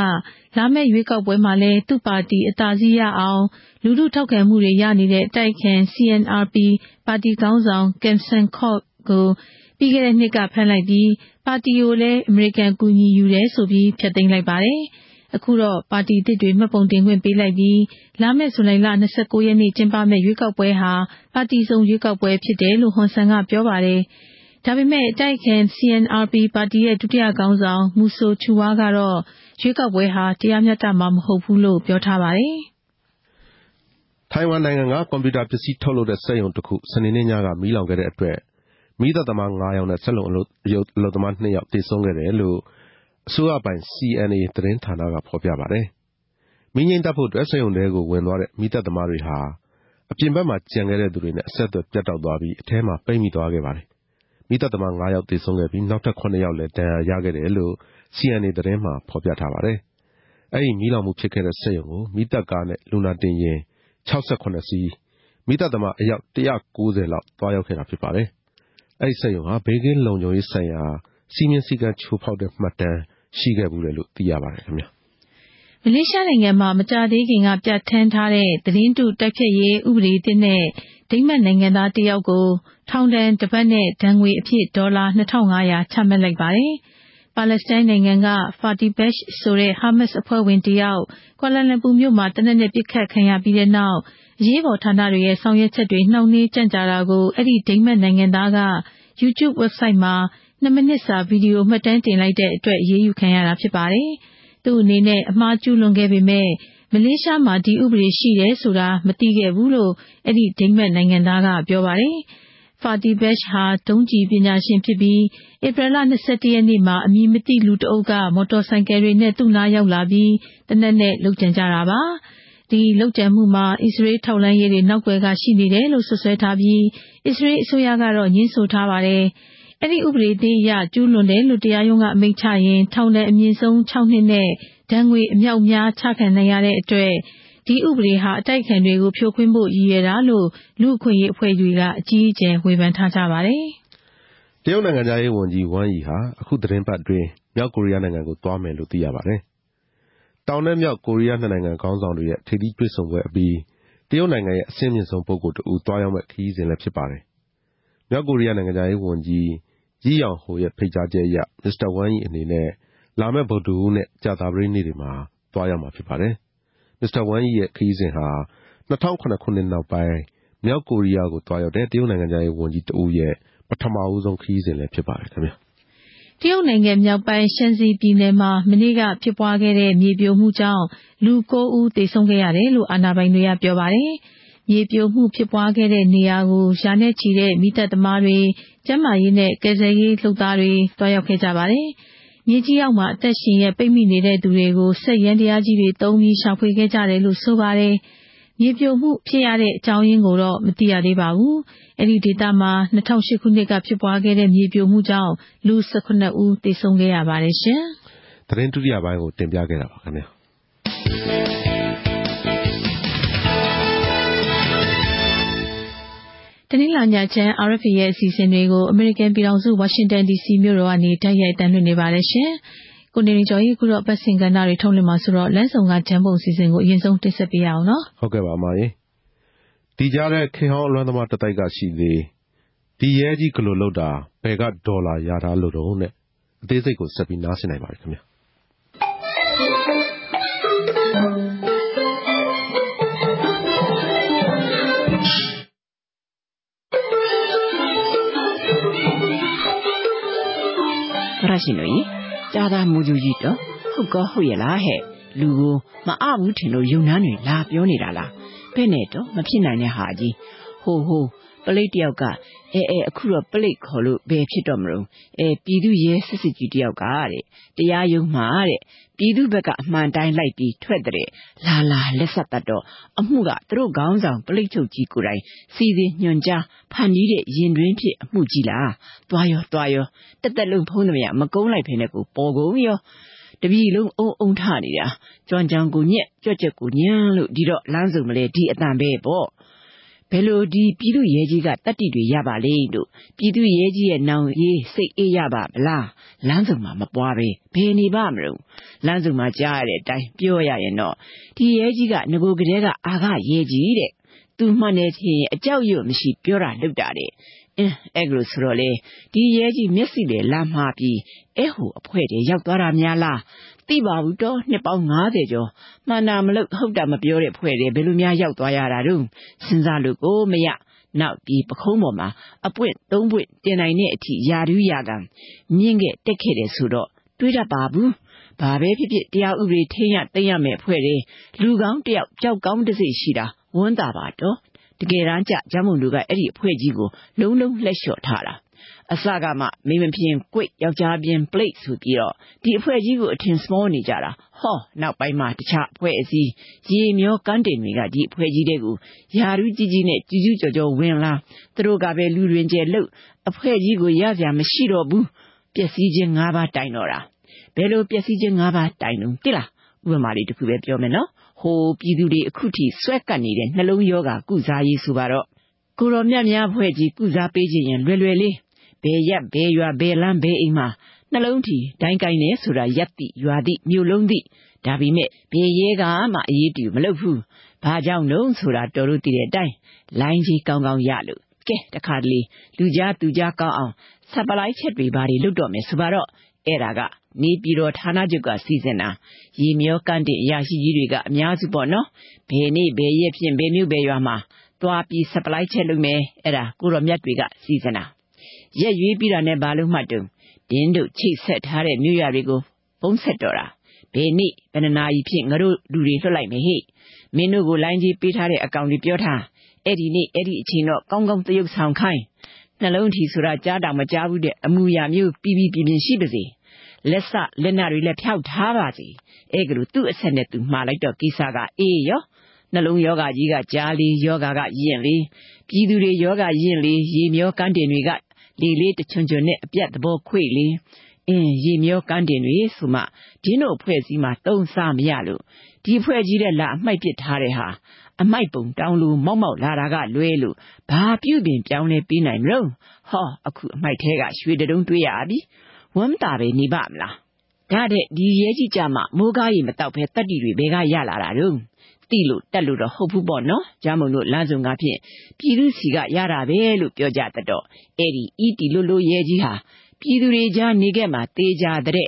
လာမယ့်ရွေးကောက်ပွဲမှာလည်းသူ့ပါတီအသာစီးရအောင်လူထုထောက်ခံမှုတွေရနေတဲ့အတိုက်ခံ C N R P ပါတီခေါင်းဆောင်ကမ်ဆန်ခော့ကိုပြီးခဲ့တဲ့နှစ်ကဖမ်းလိုက်ပြီးပါတီကိုလည်းအမေရိကန်ကူညီယူတယ်ဆိုပြီးဖျက်သိမ်းလိုက်ပါတယ်။အခုတော့ပါတီတစ်တွေမှတ်ပုံတင်ခွင့်ပေးလိုက်ပြီးလာမယ့်ဇူလိုင်လ၂၉ရက်နေ့ကျင်းပမယ့်ရွေးကောက်ပွဲဟာပါတီစုံရွေးကောက်ပွဲဖြစ်တယ်လို့ဟွန်ဆန်ကပြောပါတယ်။ဒါပေမဲ့အတိုက်ခံ C N R P ပါတီရဲ့ဒုတိယခေါင်းဆောင်မူဆိုချူဝါကတော့ရွေးကောက်ပွဲဟာတရားမျှတမှာမဟုတ်ဘူးလို့ပြောထားပါတယ်။ထိုင်ဝမ်နိုင်ငံကကွန်ပျူတာပစ္စည်းထုတ်လုပ်တဲ့စက်ရုံတစ်ခုစနေနေ့ညကမီးလောင်ခဲ့တဲ့အတွက်မီးသက်သမား၅ယောက်နဲ့ဆက်လုံအလုပ်အလုပ်သမား၂ယောက်သေဆုံးခဲ့တယ်လို့အစိုးရပိုင် C N A သတင်းဌာနကဖော်ပြပါတယ်။မီးငြိမ်းတက်ဖို့အတွက်စက်ရုံတွေကိုဝင်သွားတဲ့မီးသက်သမားတွေဟာအပြင်ဘက်မှာကျန်ခဲ့တဲ့သူတွေနဲ့အဆက်အသွယ်ပြတ်တောက်သွားပြီးအထဲမှာပိတ်မိသွားခဲ့ပါတယ်။မီးသက်သမား၅ယောက်သေဆုံးခဲ့ပြီးနောက်ထပ်၇ယောက်လည်းဒဏ်ရာရခဲ့တယ်လို့ C N A သတင်းမှာဖော်ပြထားပါတယ်။အဲဒီမီးလောင်မှုဖြစ်ခဲ့တဲ့စက်ရုံကိုမီးသက်ကားနဲ့လူနာတင်ယာဉ်၆၈စီးမိသားသမားအယောက်၁၉၀လောက်သွားရောက်ခဲ့တာဖြစ်ပါတယ်။အဲ့ဒီဆက်ရုံဟာဘေးကင်းလုံခြုံရေးဆိုင်ရာစီမင်းစည်းကမ်းချိုးဖောက်တဲ့မှတ်တမ်းရှိခဲ့ဘူးလေလို့သိရပါတယ်ခင်ဗျာ။မလေးရှားနိုင်ငံမှာမကြာသေးခင်ကပြဋ္ဌာန်းထားတဲ့သတင်းတုတိုက်ဖျက်ရေးဥပဒေအသစ်နဲ့ဒိမတ်နိုင်ငံသားတယောက်ကိုထောင်ဒဏ်တစ်ပတ်နဲ့ဒဏ်ငွေအဖြစ်ဒေါ်လာ၂၅၀၀ချမှတ်လိုက်ပါတယ်။ပါလက်စတိုင်းနိုင်ငံကဖာတီဘက်ရှ်ဆိုတဲ့ဟာမတ်စ်အဖွဲ့ဝင်တယောက်ကွာလာလမ်ပူမြို့မှာတနက်နေ့ပြစ်ခတ်ခံရပြီးတဲ့နောက်အရေးပေါ်ဌာနတွေရဲ့ဆောင်ရွက်ချက်တွေနှောင့်နှေးကြန့်ကြာတာကိုအဲ့ဒီဒိမတ်နိုင်ငံသားက YouTube website မှာ၂မိနစ်စာဗီဒီယိုမှတ်တမ်းတင်လိုက်တဲ့အတွက်အရေးယူခံရတာဖြစ်ပါတယ်။သူ့အနေနဲ့အမှားကျူးလွန်ခဲ့ပေမဲ့မလေးရှားမှာဒီဥပဒေရှိတယ်ဆိုတာမသိခဲ့ဘူးလို့အဲ့ဒီဒိမတ်နိုင်ငံသားကပြောပါတယ်။ဖာတီဘက်ဟာဒုံးကျည်ပညာရှင်ဖြစ်ပြီးဧပြီလ၂၁ရက်နေ့မှာအမည်မသိလူတအုပ်ကမော်တော်ဆိုင်ကယ်တွေနဲ့သူ့နားရောက်လာပြီးတနက်နဲ့လှုပ်ကြံကြတာပါဒီလှုပ်ကြံမှုမှာအစ္စရေးထောက်လှမ်းရေးတွေနောက်ကွယ်ကရှိနေတယ်လို့ဆွဆွဲထားပြီးအစ္စရေးအစိုးရကတော့ညှင်းဆိုထားပါတယ်အဲ့ဒီဥပဒေသစ်အရကျူးလွန်တယ်လို့တရားရုံးကအမိန့်ချရင်ထောင်နဲ့အမြင့်ဆုံး၆နှစ်နဲ့ဒဏ်ငွေအမြောက်များချခံနိုင်ရတဲ့အတွက်ဒီဥပဒေဟာအတိုက်ခံတွေကိုဖြိုခွင်းဖို့ရည်ရတာလို့လူ့အခွင့်အရေးအဖွဲ့ကြီးကအကြီးအကျယ်ဝေဖန်ထားကြပါတယ်။တရုတ်နိုင်ငံသားရေးဝန်ကြီးဝမ်ယီဟာအခုသတင်းပတ်တွင်မြောက်ကိုရီးယားနိုင်ငံကိုသွားမယ်လို့သိရပါတယ်။တောင်နဲ့မြောက်ကိုရီးယားနိုင်ငံခေါင်းဆောင်တွေရဲ့ထိပ်သီးတွေ့ဆုံပွဲအပြီးတရုတ်နိုင်ငံရဲ့အဆင့်မြင့်ဆုံးပုဂ္ဂိုလ်တူသွားရောက်မဲ့ခရီးစဉ်လည်းဖြစ်ပါတယ်။မြောက်ကိုရီးယားနိုင်ငံသားရေးဝန်ကြီးဂျီယောင်ဟိုရဲ့ဖိတ်ကြားချက်အရမစ္စတာဝမ်ယီအနေနဲ့လာမယ့်ဗုဒ္ဓဟူးနဲ့ကြာသပတေးနေ့တွေမှာသွားရောက်မှာဖြစ်ပါတယ်။မစ္စတာဝမ်ယီရဲ့ခရီးစဉ်ဟာ၂၀၀၇ခုနှစ်နောက်ပိုင်းမြောက်ကိုရီးယားကိုသွားရောက်တဲ့တရုတ်နိုင်ငံသားရဲ့ဝန်ကြီးတဦးရဲ့ပထမအဦးဆုံးခရီးစဉ်လည်းဖြစ်ပါတယ်ခင်ဗျာတရုတ်နိုင်ငံမြောက်ပိုင်းရှန်စီပြည်နယ်မှာမနေ့ကဖြစ်ပွားခဲ့တဲ့မြေပြိုမှုကြောင့်လူ၉ဦးသေဆုံးခဲ့ရတယ်လို့အာဏာပိုင်တွေကပြောပါတယ်မြေပြိုမှုဖြစ်ပွားခဲ့တဲ့နေရာကိုရှာနဲ့ချီတဲ့မိသက်သမားတွေကျန်းမာရေးနဲ့ကယ်ဆယ်ရေးလုပ်သားတွေသွားရောက်ခဲ့ကြပါတယ်မြေကြီးအောက်မှာအသက်ရှင်ရဲ့ပိတ်မိနေတဲ့သူတွေကိုဆက်ရန်တရားကြီးတွေတုံးပြီးရှာဖွေခဲ့ကြတယ်လို့ဆိုပါတယ်။မြေပြိုမှုဖြစ်ရတဲ့အကြောင်းရင်းကိုတော့မသိရသေးပါဘူး။အဲ့ဒီဒေသမှာ၂၀၀၈ခုနှစ်ကဖြစ်ပွားခဲ့တဲ့မြေပြိုမှုကြောင့်လူ၁၇ဦးသေဆုံးခဲ့ရပါတယ်ရှင်။သတင်းဒုတိယပိုင်းကိုတင်ပြခဲ့တာပါခင်ဗျာ။တနင်္လာညချမ်း R F A ရဲ့အစီအစဉ်တွေကို American ပြည်ထောင်စု Washington D C မြို့တော်ကနေတိုက်ရိုက်တင်လွှင့်နေပါတယ်ရှင်။ ကိုနေရင်ကျော်ကြီးခုတော့ပတ်စင်ကဏ္ဍတွေထုတ်လွှင့်မှာဆိုတော့လမ်းဆောင်ကဂျမ်းပုံစီစဉ်ကိုအရင်ဆုံးတင်ဆက်ပေးရအောင်နော်ဟုတ်ကဲ့ပါအမကြီးဒီကြားတဲ့ခေဟောင်းအလွမ်းသမားတစ်တိုက်ကရှိသေးဒီရဲကြီးကလို့လောက်တာဘယ်ကဒေါ်လာရတာလို့တော့နဲ့အသေးစိတ်ကိုဆက်ပြီးနားဆင်နိုင်ပါပြီခင်ဗျာTharashin ကြားသားမူကြီးတော့ဟုတ်ကောဟုတ်ရလားဟဲ့လူကိုမအဘူးထင်လို့ယုံနန်းတွေလာပြောနေတာလားဘယ်နဲ့တော့မဖြစ်နိုင်တဲ့ဟာကြီးဟိုဟိုပလိတ်တယောက်ကအဲအဲအခုတော့ပလိတ်ခေါ်လို့ဘယ်ဖြစ်တော့မလို့အဲပြည်သူရဲစစ်စစ်ကြီးတယောက်ကတဲ့တရားရုံးမှာတဲ့ပြည်သူဘက်ကအမှန်တိုင်းလိုက်ပြီးထွက်တဲ့လာလာလက်ဆက်တတ်တော့အမှုကသူတို့ခေါင်းဆောင်ပလိတ်ချုပ်ကြီးကိုယ်တိုင်စီစီညွန်ကြားဖန်ပြီးတဲ့ရင်တွင်ဖြစ်အမှုကြီးလားသွားရောသွားရောတက်တက်လုံးဖုံးသမီးမကုန်းလိုက်ဖ ೇನೆ ကိုပေါ်ကုန်ရောတပည့်လုံးအုံအုံထနေတာကြွန်ကြံကိုညက်ကြွက်ကြက်ကိုညံလို့ဒီတော့လမ်းစုံမလဲဒီအတန်ပဲပေါ့ဘယ်လိုဒီပြည်သူရဲကြီးကတတ်တိတွေရပါလေတို့ပြည်သူရဲကြီးရဲ့နောင်ရေးစိတ်အေးရပါမလားလမ်းစုံမှာမပွားပဲဘယ်နေပါမလို့လမ်းစုံမှာကြားရတဲ့အတိုင်းပြောရရင်တော့ဒီရဲကြီးကငကိုကလေးကအာခရဲကြီးတဲ့သူမှတ်နေချင်းအကြောက်ရွံ့မရှိပြောတာလုပ်တာတဲ့အင်းအဲ့လိုဆိုတော့လေဒီရဲကြီးမျက်စိလေလာမှားပြီးအဲ့ဟိုအဖွဲတွေရောက်သွားတာများလားသိပါဘူးတော့နှစ်ပေါင်း၅၀ကျော်မှန်တာမလို့ဟုတ်တာမပြောတဲ့ဖွဲတွေဘယ်လိုများရောက်သွားရတာတုန်းစဉ်းစားလို့ကိုမရနောက်ပြီးပခုံးပေါ်မှာအပွင့်၃ပွင့်တင်နိုင်တဲ့အထိယာတူးယာကံမြင့်ခဲ့တက်ခဲ့တယ်ဆိုတော့တွေးတတ်ပါဘူးဘာပဲဖြစ်ဖြစ်တရားဥပဒေထိရသိရမယ်ဖွဲတွေလူကောင်းတယောက်ကြောက်ကောင်းတစ်စိတ်ရှိတာဝန်တာပါတော့တကယ်တမ်းကျဂျမုန်လူကအဲ့ဒီအဖွဲကြီးကိုလုံးလုံးလက်လျှော့ထားတာအစကမှမိမပြင်းကွိတ်ယောက်ျားပြင်း plate ဆိုပြီးတော့ဒီအဖွဲကြီးကိုအထင် small နေကြတာဟောနောက်ပိုင်းမှာတခြားအဖွဲအစည်းရေမျောကန်တင်တွေကဒီအဖွဲကြီးတဲ့ကိုယာရုကြီးကြီးနဲ့ကျူးကျူးကြော်ကြော်ဝင်လာသူတို့ကပဲလူတွင်ကျဲလို့အဖွဲကြီးကိုရစရာမရှိတော့ဘူးပျက်စီးခြင်း၅ပါးတိုင်တော့တာဘယ်လိုပျက်စီးခြင်း၅ပါးတိုင်လို့တိလားဥပမာလေးတစ်ခုပဲပြောမယ်နော်ဟိုပြည်သူတွေအခုထိဆွဲကပ်နေတဲ့နှလုံးယောဂါကုစားရေးဆိုပါတော့ကိုရောမြတ်များဖွဲ့ကြီးကုစားပေးခြင်းရင်လွယ်လွယ်လေးဘယ်ရက်ဘယ်ရွာဘယ်လမ်းဘယ်အိမ်မှာနှလုံးထီဒိုင်းကိုင်းနေဆိုတာရက်တိရွာတိမြို့လုံးတိဒါပေမဲ့ဘယ်ရဲကမှအရေးတူမလုပ်ဘူးဘာကြောင့်လုံးဆိုတာတော်လို့တည်တဲ့အတိုင်းလိုင်းကြီးကောင်းကောင်းရလို့ကဲတခါတလေလူကြားသူကြားကောင်းအောင်ဆပ်ပလိုက်ချက်တွေဘာတွေလုပ်တော့မယ်ဆိုပါတော့အဲ့ဒါကနေပြည်တော်ဌာနချုပ်ကစီစဉ်တာရေမျောကန့်တဲ့အရာရှိကြီးတွေကအများစုပေါ့နော်ဘယ်နေ့ဘယ်ရက်ဖြင့်ဘယ်မြို့ဘယ်ရွာမှာသွားပြီး supply ချက်လုပ်မယ်အဲ့ဒါကိုတော်မြတ်တွေကစီစဉ်တာရက်ရွေးပြီးတာနဲ့ဘာလို့မှတုံဒင်းတို့ချိတ်ဆက်ထားတဲ့မြို့ရွာတွေကိုပုံဆက်တော်တာဘယ်နေ့ဘယ်နာရီဖြင့်ငါတို့လူတွေလွှတ်လိုက်မယ်ဟဲ့မင်းတို့ကိုလိုင်းကြီးပေးထားတဲ့အကောင့်တွေပြောထားအဲ့ဒီနေ့အဲ့ဒီအချိန်တော့ကောင်းကောင်းသရုပ်ဆောင်ခိုင်းနှလုံးထီဆိုတာကြားတောင်မကြားဘူးတဲ့အမှုရာမျိုးပြီးပြီးပြင်းပြင်းရှိပါစေလက်စလက်နာတွေလည်းဖျောက်ထားပါစီအဲ့ကလူသူ့အဆက်နဲ့သူမှားလိုက်တော့ကိစ္စကအေးရောနှလုံးယောဂကြီးကကြားလီယောဂကယဉ်လီပြည်သူတွေယောဂယဉ်လီရေမျောကန်းတင်တွေကလေလေးတချွန်ချွန်နဲ့အပြတ်သဘောခွေလီအင်းရေမျောကန်းတင်တွေဆိုမှဒင်းတို့အဖွဲ့စည်းမှာတုံးစားမရလို့ဒီအဖွဲ့ကြီးတဲ့လာအမိုက်ပစ်ထားတဲ့ဟာအမိုက်ပုံတောင်းလို့မောက်မောက်လာတာကလွဲလို့ဘာပြုတ်ပင်ပြောင်းလဲပြီးနိုင်မလို့ဟောအခုအမိုက်ထဲကရွှေတုံးတွေးရပြီဝမ်းတာပဲနေပါမလားဒါတဲ့ဒီရဲကြီးကြမှာမိုးကားရေမတောက်ဖဲတက်တီတွေဘဲကရလာတာတော့တိလို့တက်လို့တော့ဟုတ်ဘူးပေါ့နော်ဂျမုံတို့လမ်းစုံကဖြင့်ပြည်သူစီကရတာပဲလို့ပြောကြတတော့အဲ့ဒီအီတီလို့လို့ရဲကြီးဟာပြည်သူတွေကြားနေခဲ့မှာတေးကြတဲ့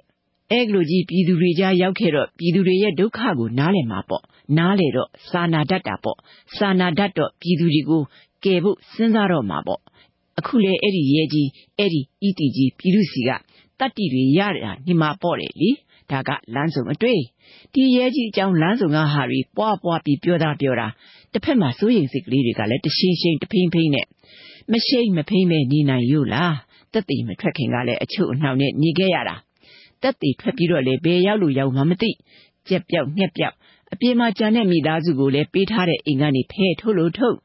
အဲ့လိုကြီးပြည်သူတွေကြားရောက်ခဲ့တော့ပြည်သူတွေရဲ့ဒုက္ခကိုနားလည်မှာပေါ့နားလေတော့စာနာတတ်တာပေါ့စာနာတတ်တော့ပြည်သူတွေကိုကယ်ဖို့စဉ်းစားတော့မှာပေါ့အခုလေအဲ့ဒီရဲကြီးအဲ့ဒီအီတီကြီးပြည်သူစီကတတ်တီတွေရတာနေမှာပေါ့လေလေဒါကလမ်းစုံအတွေ့ဒီရဲကြီးအကြောင်းလမ်းစုံကဟာရီပွားပွားပြီးပြောတာပြောတာတစ်ဖက်မှာစိုးရိမ်စိတ်ကလေးတွေကလည်းတရှင်းရှင်းတဖိမ့်ဖိမ့်နဲ့မရှိမ့်မဖိမ့်မဲ့နေနိုင်ရလားတက်တီမထွက်ခင်ကလည်းအချို့အနှောင်နဲ့နေခဲ့ရတာတက်တီထွက်ပြီးတော့လေဘယ်ရောက်လို့ရောက်မှမသိကြက်ပြောက်ညက်ပြောက်အပြင်မှာကြံတဲ့မိသားစုကိုလည်းပေးထားတဲ့အိမ်ကနေဖဲထုတ်လို့ထုတ်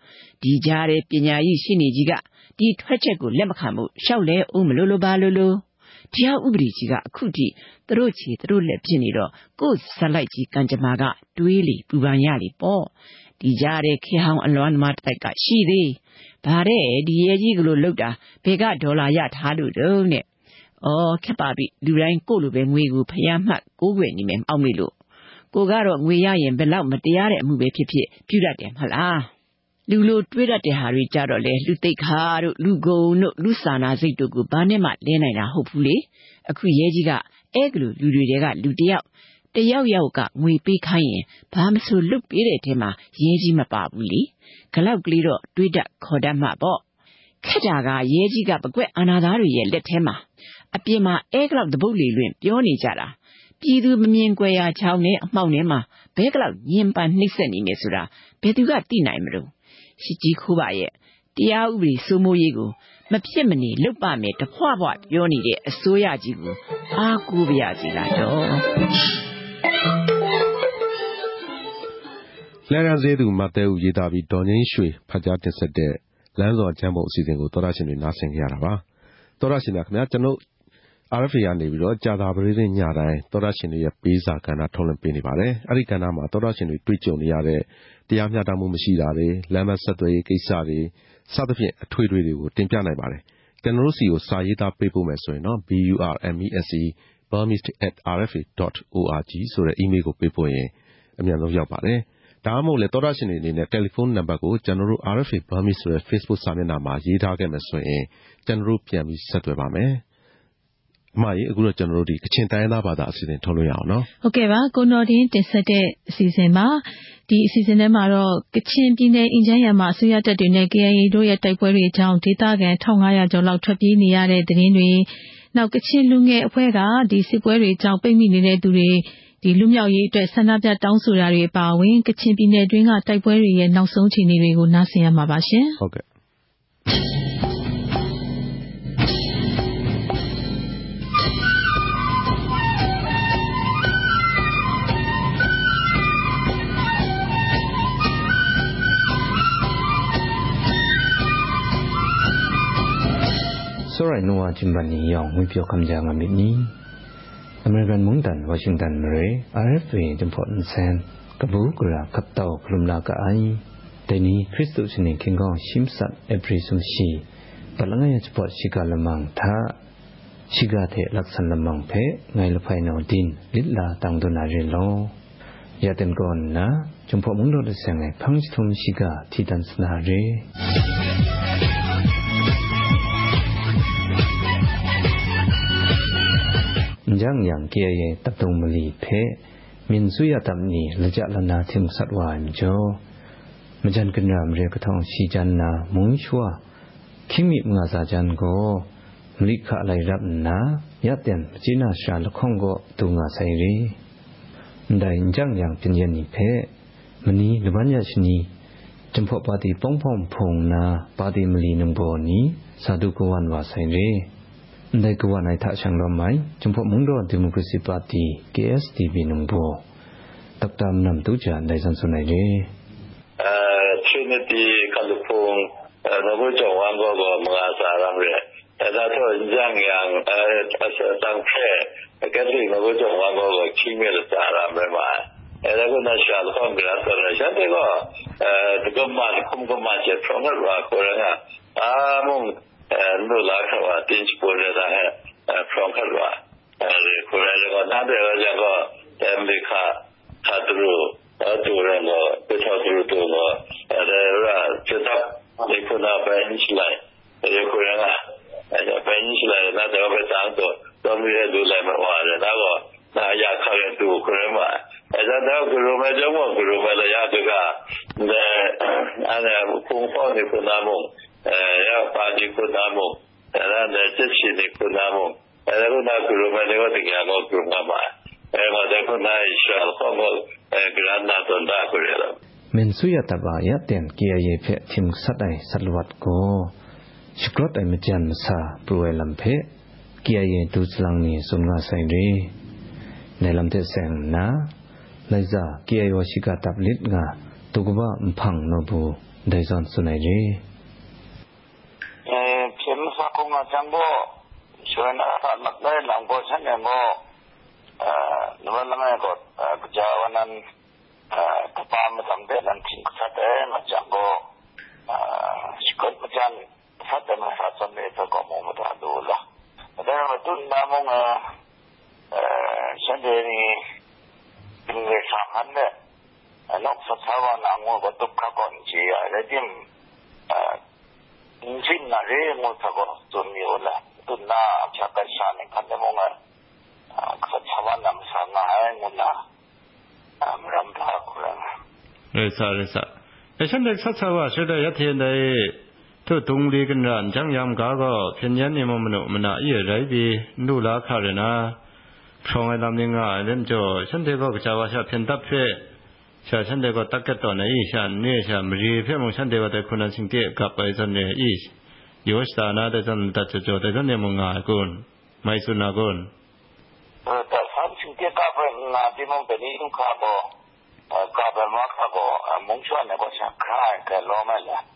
ဒီကြားတဲ့ပညာရှိရှိနေကြီးကဒီထွက်ချက်ကိုလက်မခံဘူးရှောက်လဲဦးမလို့လို့ပါလို့လို့တရားဥပဒေကြီးကအခုထိသူတို့ချေသူတို့လက်ဖြစ်နေတော့ကို့ဇက်လိုက်ကြီးကံကြမ္မာကတွေးလေပူပန်ရလေပေါ့ဒီကြားတဲ့ခေဟောင်းအလွမ်းသမားတစ်ကရှိသေးဗါတဲ့ဒီရဲကြီးကလို့လောက်တာဘယ်ကဒေါ်လာရထားလို့တုံးနဲ့ Oh, kebabi, during Kolube, we will pay a mat, go when you mean, Omilo. Go garo, we are in Belam, Matiare, and Mube Pipi, Puratem, Hala. Lulu, Twitter, the Harry Jarole, Lutek Haru, Lugo, no Lusana, Zito, Gubanema, Lena, hopefully, a Kuyejiga, Eglu, Ludega, Ludia, the Yau Yauka, we be kind, Pamsu, look, Iretema, Yejima Babuli, Kalaglido, Twitter, Kodama Bob. Kadaga, Yejiga, but quite another yell, let him. A pima, egg of the bully limp, Yoni Jara. Pidu Mienquea, Chowne, Maunema, Begla, Yimpa, Nixon, Mesura, Petuga, Dinaimeru. Shiji Kubaye, Diawi, Sumo Yigu, Mapimini, Lupame, the Quabat, Yoni, Soya Jigu, Akubia Jigado. Lara Zedu Mateu Yidavi Donin Shui, Pajat said Lanzo and Jambo season with Tharashin in Nassing Yarava. Tharashin Aknatano Arafian Nibiro, Jada Bridin Yara, Tharashin Yapisa Kana Tolan Pinibare, Arikanama, Tharashin with Twitchon Yare, Diamadamu Mishidare, Lama Saturday Kisari, Satafi Twidwidu, Timpianabare, Generosio Sayita People Mesueno, B U R M E S E, Burmist at RFE dot org, so the Imigo People, Amiano Yapare. Tamo le Tharashin in a telephone number go general RFE permits to Facebook Saminama Yita Gemeso, General Piami Satwame. My good general Chintaina Bada season Toluano. Okay, well, go not in the Saturday season ma, the season Maro, Kitchen Dine in Jayama, Suyata Dunegay, Doya Taipuri Town, Tita, and Tongaya Jola Trapini, the Henry. Now Kitchen Lunge, Wega, the Sipuri Town, Pemini Dure. The Lumia Yet Sanabia down Surari Bowing, Kachimbi Dring at Taipei and now so Chini will not see a Mabashe. Okay. So I know what Jimbani Young with your come down a bit. American Mountain, Washington, Murray, RFE, important sand, Kabukura, Kaptao, Krumlaka Ai, Deni, Christosini, Kingo, Shimsat, Eprisun Shi, Palangaya Sport Shigalamang Ta, Shigate, Laksan Lamang Pe, Nailapaino Din, Litla, Tangdonari Law, Yatengon Na, Jumpamundo the Sang, Pangstum Shiga, Titan Snare. Yang yang kia tatumali pe, Minsuya tamni, Lajalana Tim Satwa and Joe, Majan Kundam Rekatong Shijana, Munshua, Kimip Nazajan go, Mlika Lairabna, Yaten, Jina Shal Congo, Tunga Sairi. Dain Jang Yang Pinjani pe, Mani Lubanyashni, Jumpo Badi Pong Pong Pong na, Badi Malinum Boni, Sadukuan was Sairi. They go on I touch and don't mind. Jumpo Mundo, Democracy Party, KSTB Numbo. Doctor Namtuja, and Dizansunade Trinity, Kalupung, Nabuja, Wango, Mazaramre, and I told Yang Yang, I can't leave Nabuja, Wango, Kimil Saramrema, and I would not shall come to the government, Kumkomacha from the rock or another. And no lack of a tinge put as I had from Kalwa. And the Kuranda got not the Rajago, Tamika, Hatru, Turango, Pitatutumo, and the Ran, Chitap, they could not bench line, the Kuranga, and the bench line, not the Obetango, don't we do them one and I go, Naya Kagan to Kurema. And that now Guru Majamo, Guru Malayatuga, the Anna Kumfoni Kunamu. Uh, yeah, party Kunamu, and then the Gypsy Kunamu, and I would not groom and they were the Gamo Grumama, and what they could not shall come and Granat on Dakurilla. Mensuyataba, yet then, Giaye pet him Satai, Salvat Go, Shkrot and Majan Sa, Bruelampe, Giaye Duslangni, Sumna Sangri, Nelam Tesang Na, Liza, Giayo Shikatab Litna, Tuguba Mpang Nobu, Dizon Sunai. Sakung Atango, Shana Lango Sango, uh Nuanagot, uh Jawanan uh Kapam Samden and King Satem Jango uh Shikot Jan Satem Satam Dula. There were two mamong sendiri ini saman le, nak sesawan angu betul kawan cia, jadi mungkin nari mungkin dunia la, tu na cakap sana kan demong sesawan am sana muna ramlah kurang. Rasa rasa, esok sesawan sudah ya tiada. To Dongli and Ran, Zhang Yam Gago, Pinyan Momana, Ye Rabi, Nula Karina, Chong Lamlinga, and Jo, Sandego, Javasha Pentape, Sandego Takaton, Isha, Nisha, Marie, Pemo, Sandego, the Kunasin Gate, Kappa is on the east. You are star another than that to the Gunamunga Gun, Maisunagun. The Samson Gate Kappa, Dimon Benito Cabo, Cabo Macabo, and Munchuan was a crack, a Lomela.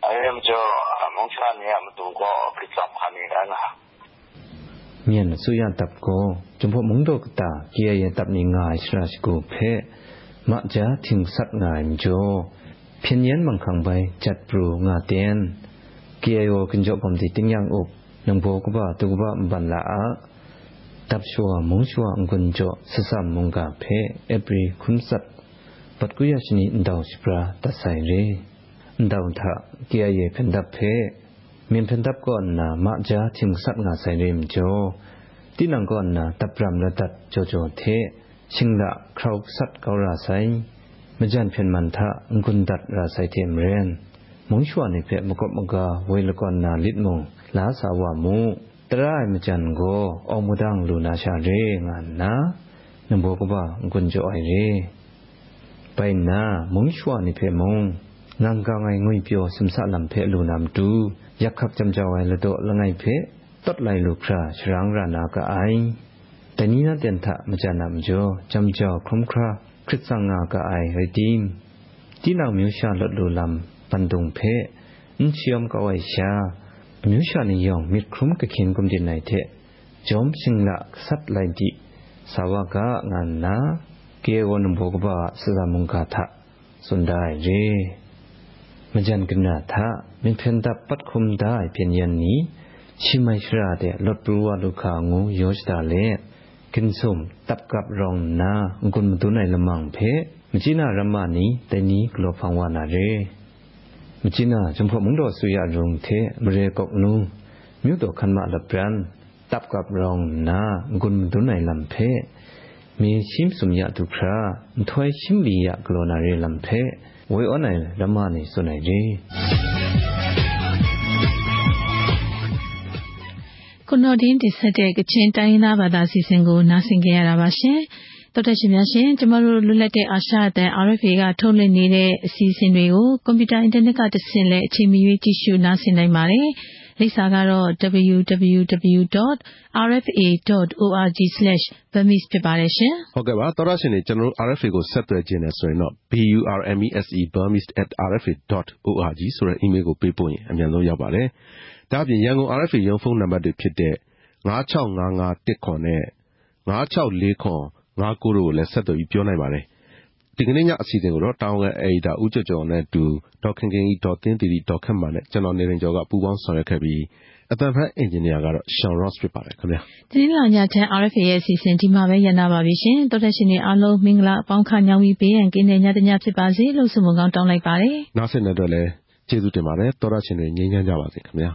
I am Joe Munchani am to go Pitam Hanirana. Yan Suya Tapko, Jumbo Mundokta, Gia Tapninga, Shrashko, Pe, Matja, Ting Satna, and Joe, Pinyan Mankambai, Chatpru, Natian, Giao Kinjokum, the Tingyang Up, Nambokuba, Tuba, Banla, Tapshua, Munshua, and Gunjo, Sasam Munga, Pe, every Kumsat, but Guyashni in Dauspra, Tasai. Downta, Giaye Pendape, Min Pendapgonna, Maja, Ting Satna Sarim Joe, Dinangonna, Tapram Latat Jojo Te, Singla, Krauk Sat Gora Sai, Majan Penmanta, Gundat Rasai Tim Ren, Munshuani Pet Mokomaga, Wailagonna, Litmo, Lasa Wamu, Drai Majan Go, Omudang Luna Share, Anna, Namboba, Gunjo Ire, Baina, Munshuani Pemong. Nangangai ngui pio simsa lampe lu namdu yakap jamjawai lado langai pe tot lai lukra shrang rana ka ai tanina tenta majanam jo jamjaw khumkra kritsanga ka ai redim tinang myusha lot lu lam pandung pe nchiam ka wai sha myusha ni yong mit khum ka khin kum din nai the jom singla sat lai di sawaka nganna kewon bogba sadamung ka tha sundai re Majan Gnata, Minpenda Patkum Dai Pinyani, Shimai Shrade, Lotbrua Lukangu, Yoshdale, Kinsum, Tapkap Rong Na, Gunduna Lamang Pe, Majina Ramani, Deni Glopangwana Re, Majina, Jumpomundo Suya Rung Te, Mre Koknu, Mudo Kanma Lapran, Tapkap Rong Na, Gunduna Lampe, Me Shimsum Yatukra, Toy Shimbi Yak Glonare Lampe. We on a Ramani Sunday. Could not in this take a chain Taina Badasi single Nasin Garabashe, Totashinashi, tomorrow Lulete Asha, the Arafiga, Tolin Nile, Season Rego, Computer Internet Sile, Chimiri Tissue Nasin Mare, Lisagaro, w w w dot r f a dot org slash Burmese preparation. Okay, well, Tharashin Channel R F A go separate genus right now. B U R M E S E Burmese at R F A dot org. So that email go people in. I'm going to go to R F A young phone number to get there. Nga chao nga nga teko ne. Nga chao leko. Nga kuru le seto yipyo na ibare. Tingin niya si tingo ro. Taonga e da ujo jo ne du. Doken gengi doken diri doken mane. Channel nere njoga buwang sore kebi. Atapa engineer got Sean Ross prepared. Come here. Tinianya ten R F A S sentima we yanaba vision. Totashini alo mingla pankha nyawi pe and kinenya nya tipasi lo sumungang tong like pare. Nasenadole chezu temare Totashini nyenya jaba se. Come here.